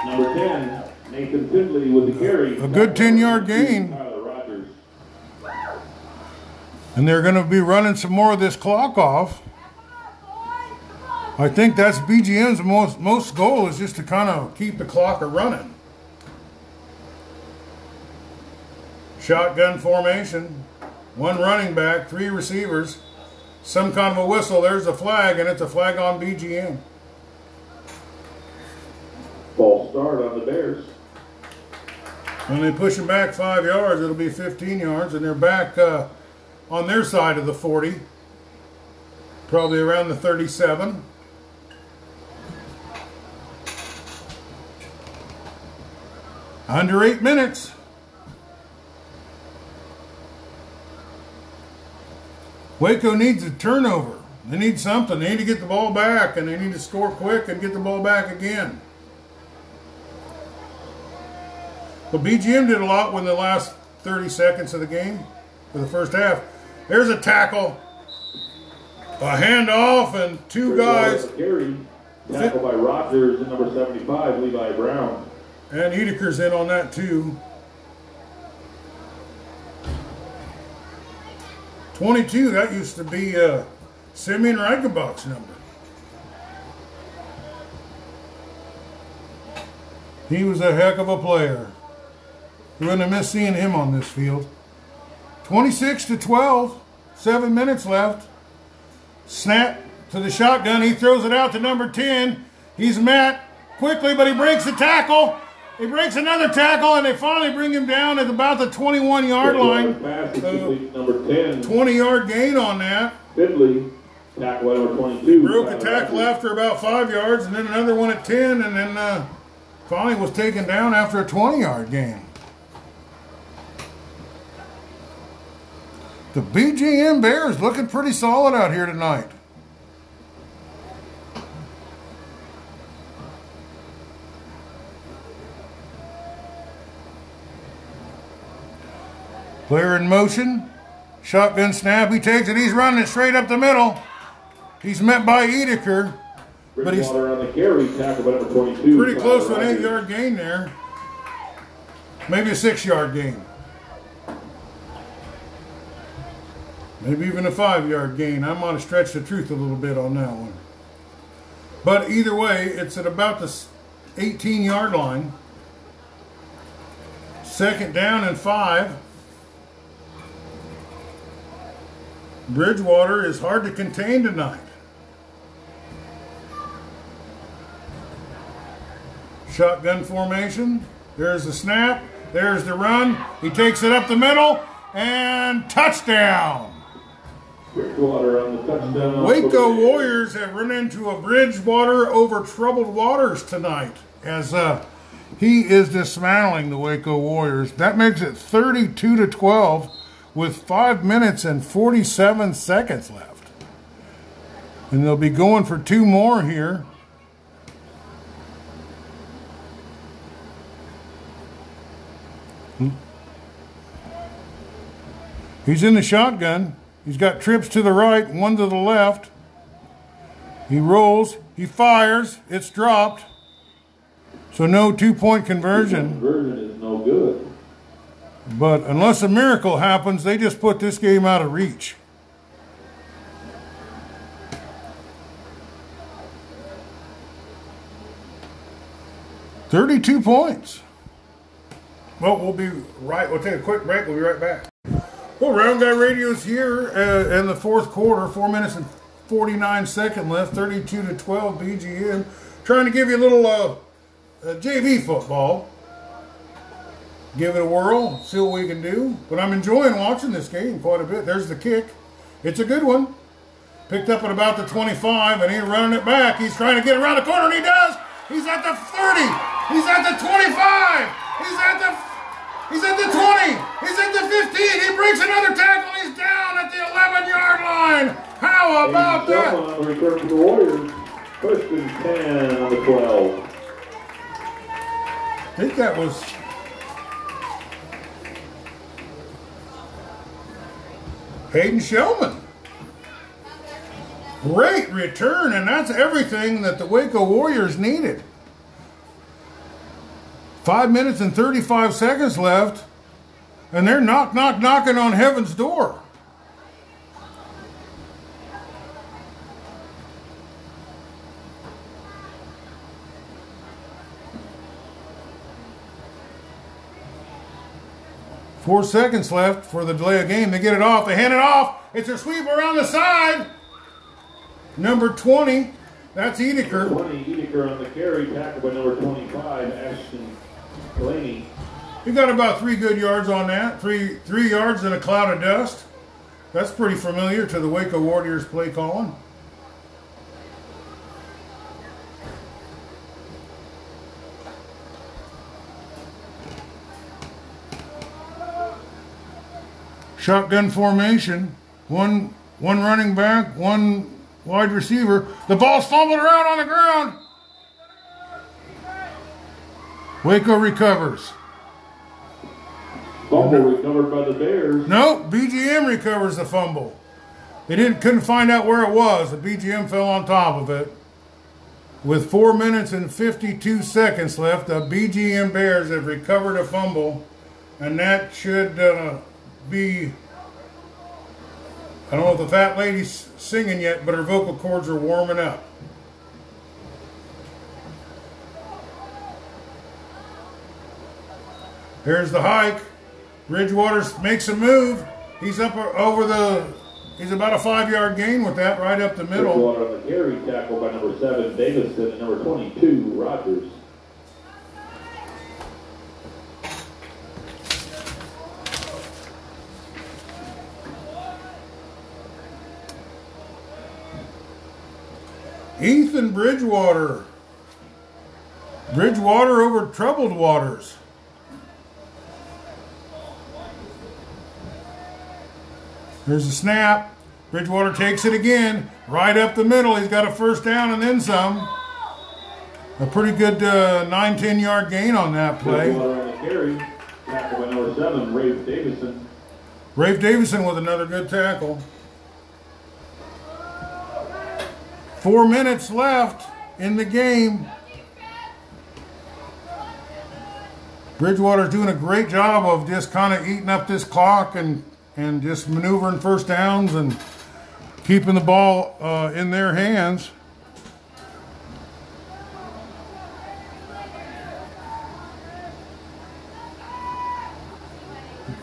Number 10, Nathan Fridley with the carry. A good 10-yard gain. Tyler Rogers. And they're going to be running some more of this clock off. I think that's BGM's most goal, is just to kind of keep the clock running. Shotgun formation. One running back, 3 receivers. Some kind of a whistle. There's a flag, and it's a flag on BGM. False start on the Bears. When they push them back 5 yards, it'll be 15 yards, and they're back on their side of the 40, probably around the 37. Under 8 minutes. Waco needs a turnover. They need something. They need to get the ball back, and they need to score quick and get the ball back again. But BGM did a lot in the last 30 seconds of the game for the first half. There's a tackle, a handoff, and two guys. Tackle by Rogers and number 75, Levi Brown. And Edeker's in on that too. 22, that used to be Simeon Reichenbach's number. He was a heck of a player. We're going to miss seeing him on this field. 26-12, 7 minutes left. Snap to the shotgun. He throws it out to number 10. He's met quickly, but he breaks the tackle. He breaks another tackle, and they finally bring him down at about the 21-yard line. Number 10. 20-yard gain on that. Fidley, tackle number 22. Broke a tackle after about 5 yards, and then another one at 10, and then finally was taken down after a 20-yard gain. The BGM Bears looking pretty solid out here tonight. Player in motion, shotgun snap, he takes it, he's running it straight up the middle. He's met by Edeker, but he's on the carry, tackle by number 22, pretty close to an 8-yard gain there. Maybe a 6-yard gain. Maybe even a 5-yard gain. I might have stretched the truth a little bit on that one. But either way, it's at about the 18-yard line. Second down and 5. Bridgewater is hard to contain tonight. Shotgun formation. There's the snap. There's the run. He takes it up the middle. And touchdown. Bridgewater on the touchdown. Waco Warriors have run into a Bridgewater over troubled waters tonight, as he is dismantling the Waco Warriors. That makes it 32-12. With 5 minutes and 47 seconds left. And they'll be going for 2 more here. He's in the shotgun. He's got trips to the right, one to the left. He rolls, he fires, it's dropped. So no two-point conversion. Conversion is no good. But unless a miracle happens, they just put this game out of reach. $32 points. Well, we'll be right. We'll take a quick break. We'll be right back. Well, Round Guy Radio's here in the fourth quarter. 4 minutes and 49 seconds left. 32-12 BGM. Trying to give you a little JV football. Give it a whirl. See what we can do. But I'm enjoying watching this game quite a bit. There's the kick. It's a good one. Picked up at about the 25, and he's running it back. He's trying to get around the corner, and he does. He's at the 30. He's at the 25. He's at the 20. He's at the 15. He breaks another tackle. He's down at the 11-yard line. How about that? On the return for the Warriors. First and 10 on the 12. I think that was. Aiden Shelman. Great return, and that's everything that the Waco Warriors needed. 5 minutes and 35 seconds left, and they're knocking on heaven's door. Four seconds left for the delay of game. They get it off, they hand it off. It's a sweep around the side. Number 20, that's Edeker. Number 20, Edeker on the carry, tackled by number 25, Ashton Delaney. He got about 3 good yards on that, three yards in a cloud of dust. That's pretty familiar to the Waco Warriors play calling. Shotgun formation, one running back, one wide receiver. The ball's fumbled around on the ground. Waco recovers. Fumble recovered by the Bears. No, BGM recovers the fumble. They couldn't find out where it was. The BGM fell on top of it. With 4 minutes and 52 seconds left, the BGM Bears have recovered a fumble, and that should be. I don't know if the fat lady's singing yet, but her vocal cords are warming up. Here's the hike. Bridgewater makes a move. He's up over the, he's about a 5-yard gain with that, right up the middle. Bridgewater on the carry, tackle by number 7, Davison, and number 22, Rogers. Ethan Bridgewater. Bridgewater over troubled waters. There's a snap. Bridgewater takes it again. Right up the middle. He's got a first down and then some. A pretty good 9-10 yard gain on that play. Bridgewater on the carry. Tackle by number 7, Rafe Davison. Rafe Davison with another good tackle. 4 minutes left in the game. Bridgewater's doing a great job of just kind of eating up this clock and just maneuvering first downs and keeping the ball in their hands.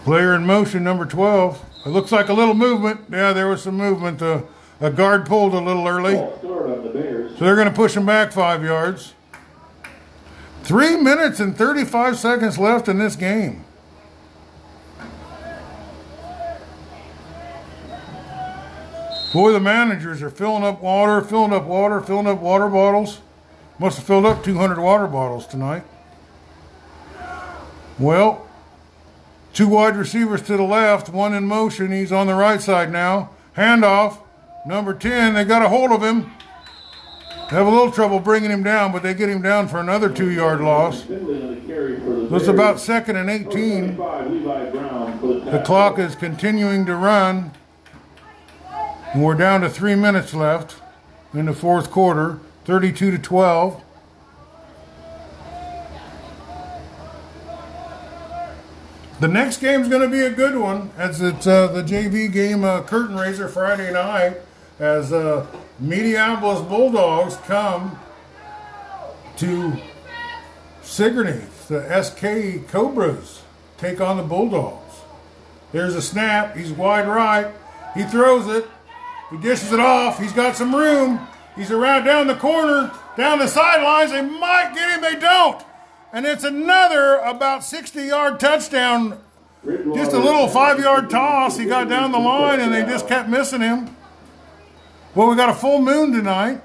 Player in motion, number 12. It looks like a little movement. Yeah, there was some movement. A guard pulled a little early. So they're going to push him back 5 yards. 3 minutes and 35 seconds left in this game. Boy, the managers are filling up water bottles. Must have filled up 200 water bottles tonight. Well, 2 wide receivers to the left, one in motion. He's on the right side now. Handoff. Number 10, they got a hold of him. They have a little trouble bringing him down, but they get him down for another 2-yard loss. It's about 2nd and 18. The clock is continuing to run. And we're down to 3 minutes left in the fourth quarter, 32-12. The next game's going to be a good one, as it's the JV game, curtain raiser Friday night, as Minneapolis Bulldogs come to Sigourney. The SK Cobras take on the Bulldogs. There's a snap. He's wide right. He throws it. He dishes it off. He's got some room. He's around down the corner, down the sidelines. They might get him. They don't. And it's another about 60-yard touchdown. Just a little 5-yard toss. He got down the line, and they just kept missing him. Well, we got a full moon tonight.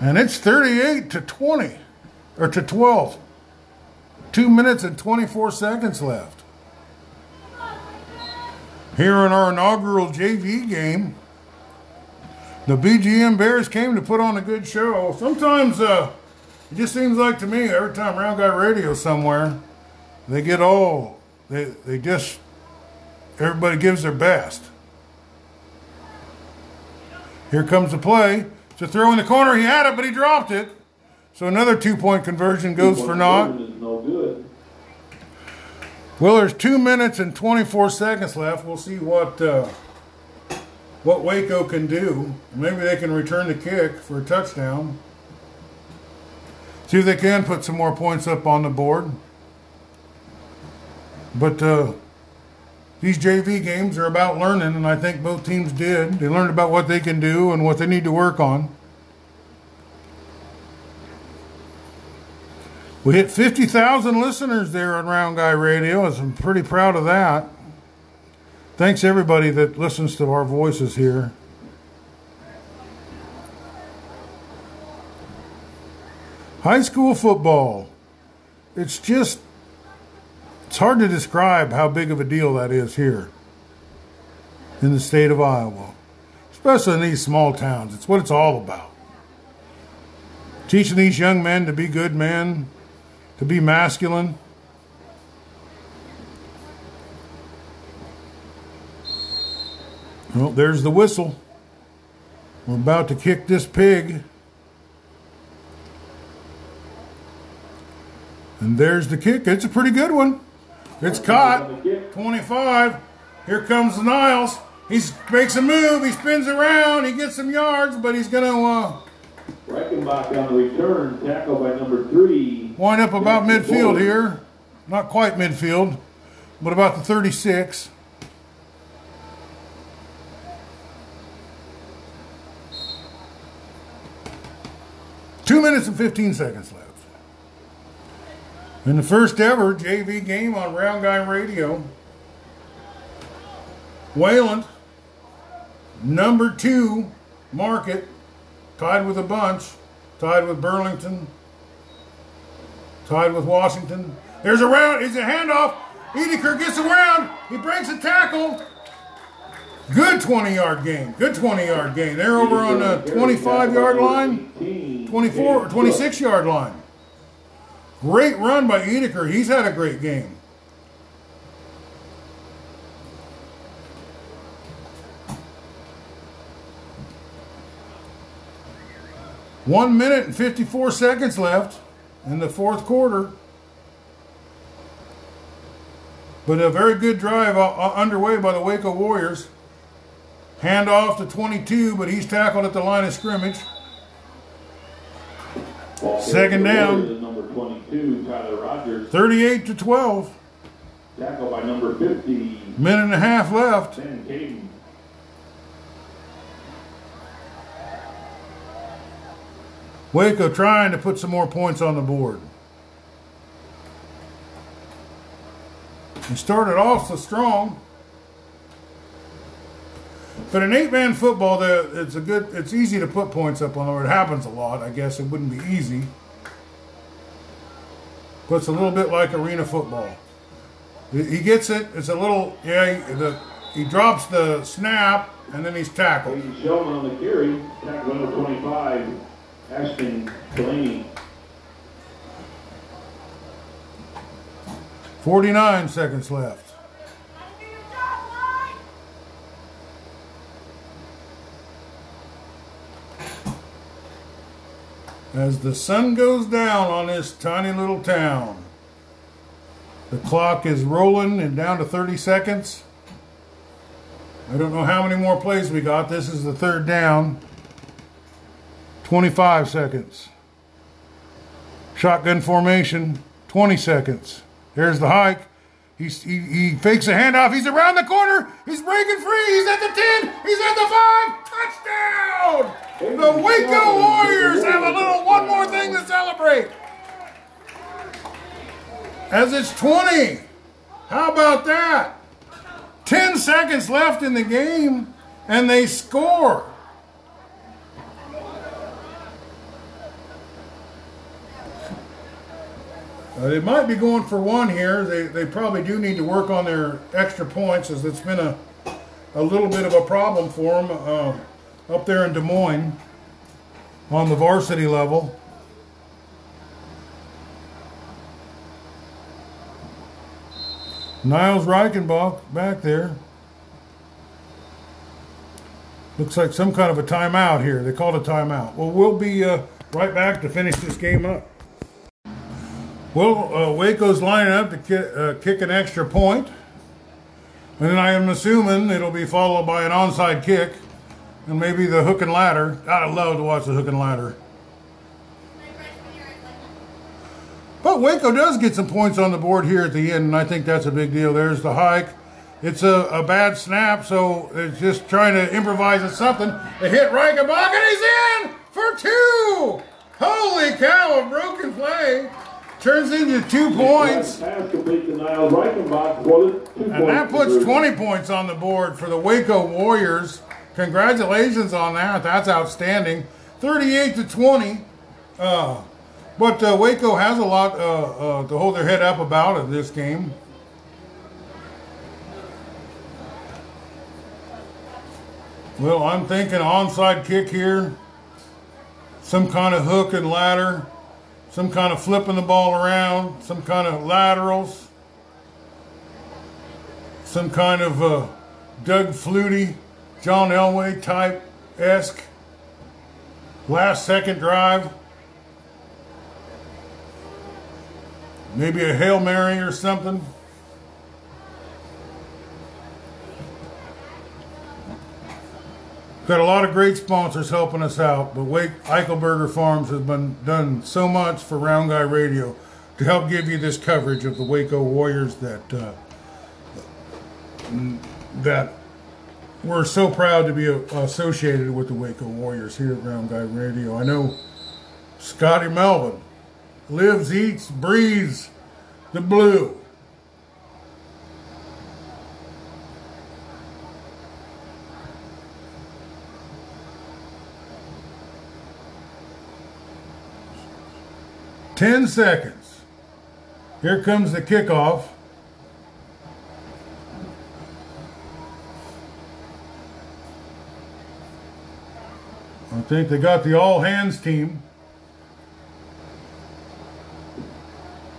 And it's 38-12. 2 minutes and 24 seconds left. Here in our inaugural JV game, the BGM Bears came to put on a good show. Sometimes it just seems like to me, every time Round Guy Radio somewhere, they get all, they just, everybody gives their best. Here comes the play. It's a throw in the corner. He had it, but he dropped it. So another two-point conversion goes for naught. No good. Well, there's 2 minutes and 24 seconds left. We'll see what Waco can do. Maybe they can return the kick for a touchdown. See if they can put some more points up on the board. But these JV games are about learning, and I think both teams did. They learned about what they can do and what they need to work on. We hit 50,000 listeners there on Round Guy Radio, and I'm pretty proud of that. Thanks everybody that listens to our voices here. High school football. It's just, it's hard to describe how big of a deal that is here in the state of Iowa, especially in these small towns. It's what it's all about. Teaching these young men to be good men, to be masculine. Well, there's the whistle. We're about to kick this pig. And there's the kick. It's a pretty good one. It's caught. 25. Here comes Niles. He makes a move. He spins around. He gets some yards, but he's going to Reichenbach on the return. Tackle by number 3. Wind up about midfield here. Not quite midfield, but about the 36. Two minutes and 15 seconds left. In the first ever JV game on Round Guy Radio, Wayland, number 2 Market, tied with a bunch, tied with Burlington, tied with Washington. There's a round, it's a handoff. Edeker gets around, he breaks a tackle. Good 20-yard gain, good 20-yard gain. They're over on the 25-yard line, 24 or 26-yard line. Great run by Edeker. He's had a great game. One minute and 54 seconds left in the fourth quarter. But a very good drive underway by the Waco Warriors. Hand off to 22, but he's tackled at the line of scrimmage. Second down. Number 22, Tyler Rogers. 38-12. Tackle by number 50. Minute and a half left. And Caden. Waco trying to put some more points on the board. They started off so strong. But in 8-man football, it's easy to put points up on the board. It happens a lot, I guess. It wouldn't be easy. But it's a little bit like arena football. He gets it. It's a little, he drops the snap, and then he's tackled. Aiden Shelman on the carry. Tackle number 25, Ashton Delaney. 49 seconds left. as the sun goes down on this tiny little town. The clock is rolling and down to 30 seconds. I don't know how many more plays we got. This is the third down. 25 seconds. Shotgun formation, 20 seconds. Here's the hike. He fakes a handoff. He's around the corner. He's breaking free. He's at the 10. He's at the 5. Touchdown! The Waco Warriors have a little one more thing to celebrate. As it's 20. How about that? 10 seconds left in the game, and they score. They might be going for one here. They probably do need to work on their extra points, as it's been a little bit of a problem for them up there in Des Moines on the varsity level. Niles Reichenbach back there. Looks like some kind of a timeout here. They called a timeout. Well, we'll be right back to finish this game up. Well, Waco's lining up to kick an extra point. And then I am assuming it'll be followed by an onside kick and maybe the hook and ladder. I love to watch the hook and ladder. But Waco does get some points on the board here at the end, and I think that's a big deal. There's the hike. It's a bad snap, so it's just trying to improvise at something. They hit Reichenbach, and he's in for two. Holy cow, a broken play. Turns into 2 points. And that puts 20 points on the board for the Waco Warriors. Congratulations on that. That's outstanding. 38-20. But Waco has a lot to hold their head up about in this game. Well, I'm thinking onside kick here. Some kind of hook and ladder. Some kind of flipping the ball around, some kind of laterals, some kind of Doug Flutie, John Elway type-esque last-second drive. Maybe a Hail Mary or something. Got a lot of great sponsors helping us out, but Eichelberger Farms has done so much for Round Guy Radio to help give you this coverage of the Waco Warriors that we're so proud to be associated with the Waco Warriors here at Round Guy Radio. I know Scotty Melvin lives, eats, breathes the blue. Ten seconds. Here comes the kickoff. I think they got the all-hands team.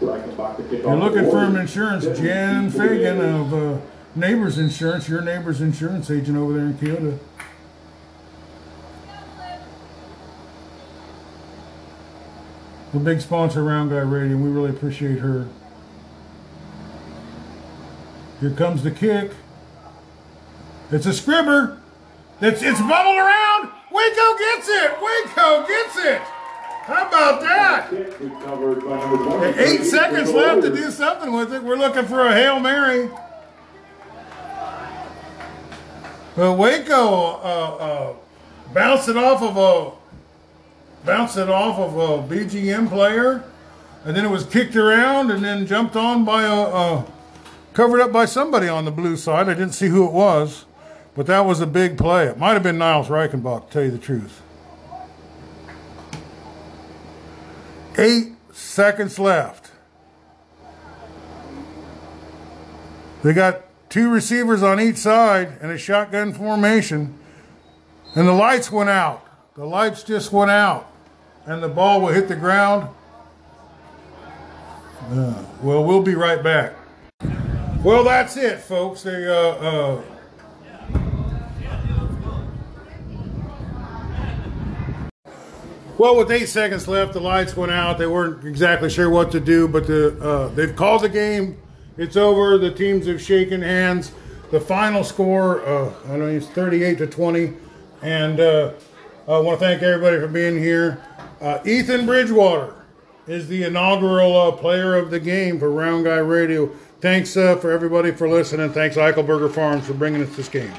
You're looking for an insurance. Jan Fagan of Neighbors Insurance, your neighbor's insurance agent over there in Keota. A big sponsor, Round Guy Radio. We really appreciate her. Here comes the kick. It's a scribber. It's bubbled around. Waco gets it. Waco gets it. How about that? 8 seconds left to do something with it. We're looking for a Hail Mary. Well, Waco bounced it off of a. Bounced it off of a BGM player, and then it was kicked around and then jumped on by covered up by somebody on the blue side. I didn't see who it was, but that was a big play. It might have been Niles Reichenbach, to tell you the truth. 8 seconds left. They got two receivers on each side and a shotgun formation, and the lights went out. The lights just went out, and the ball will hit the ground. Well, we'll be right back. Well, that's it, folks. Well, with 8 seconds left, the lights went out. They weren't exactly sure what to do, but they've called the game. It's over. The teams have shaken hands. The final score, I know it's 38-20. And I want to thank everybody for being here. Ethan Bridgewater is the inaugural player of the game for Round Guy Radio. Thanks for everybody for listening. Thanks, Eichelberger Farms, for bringing us this game.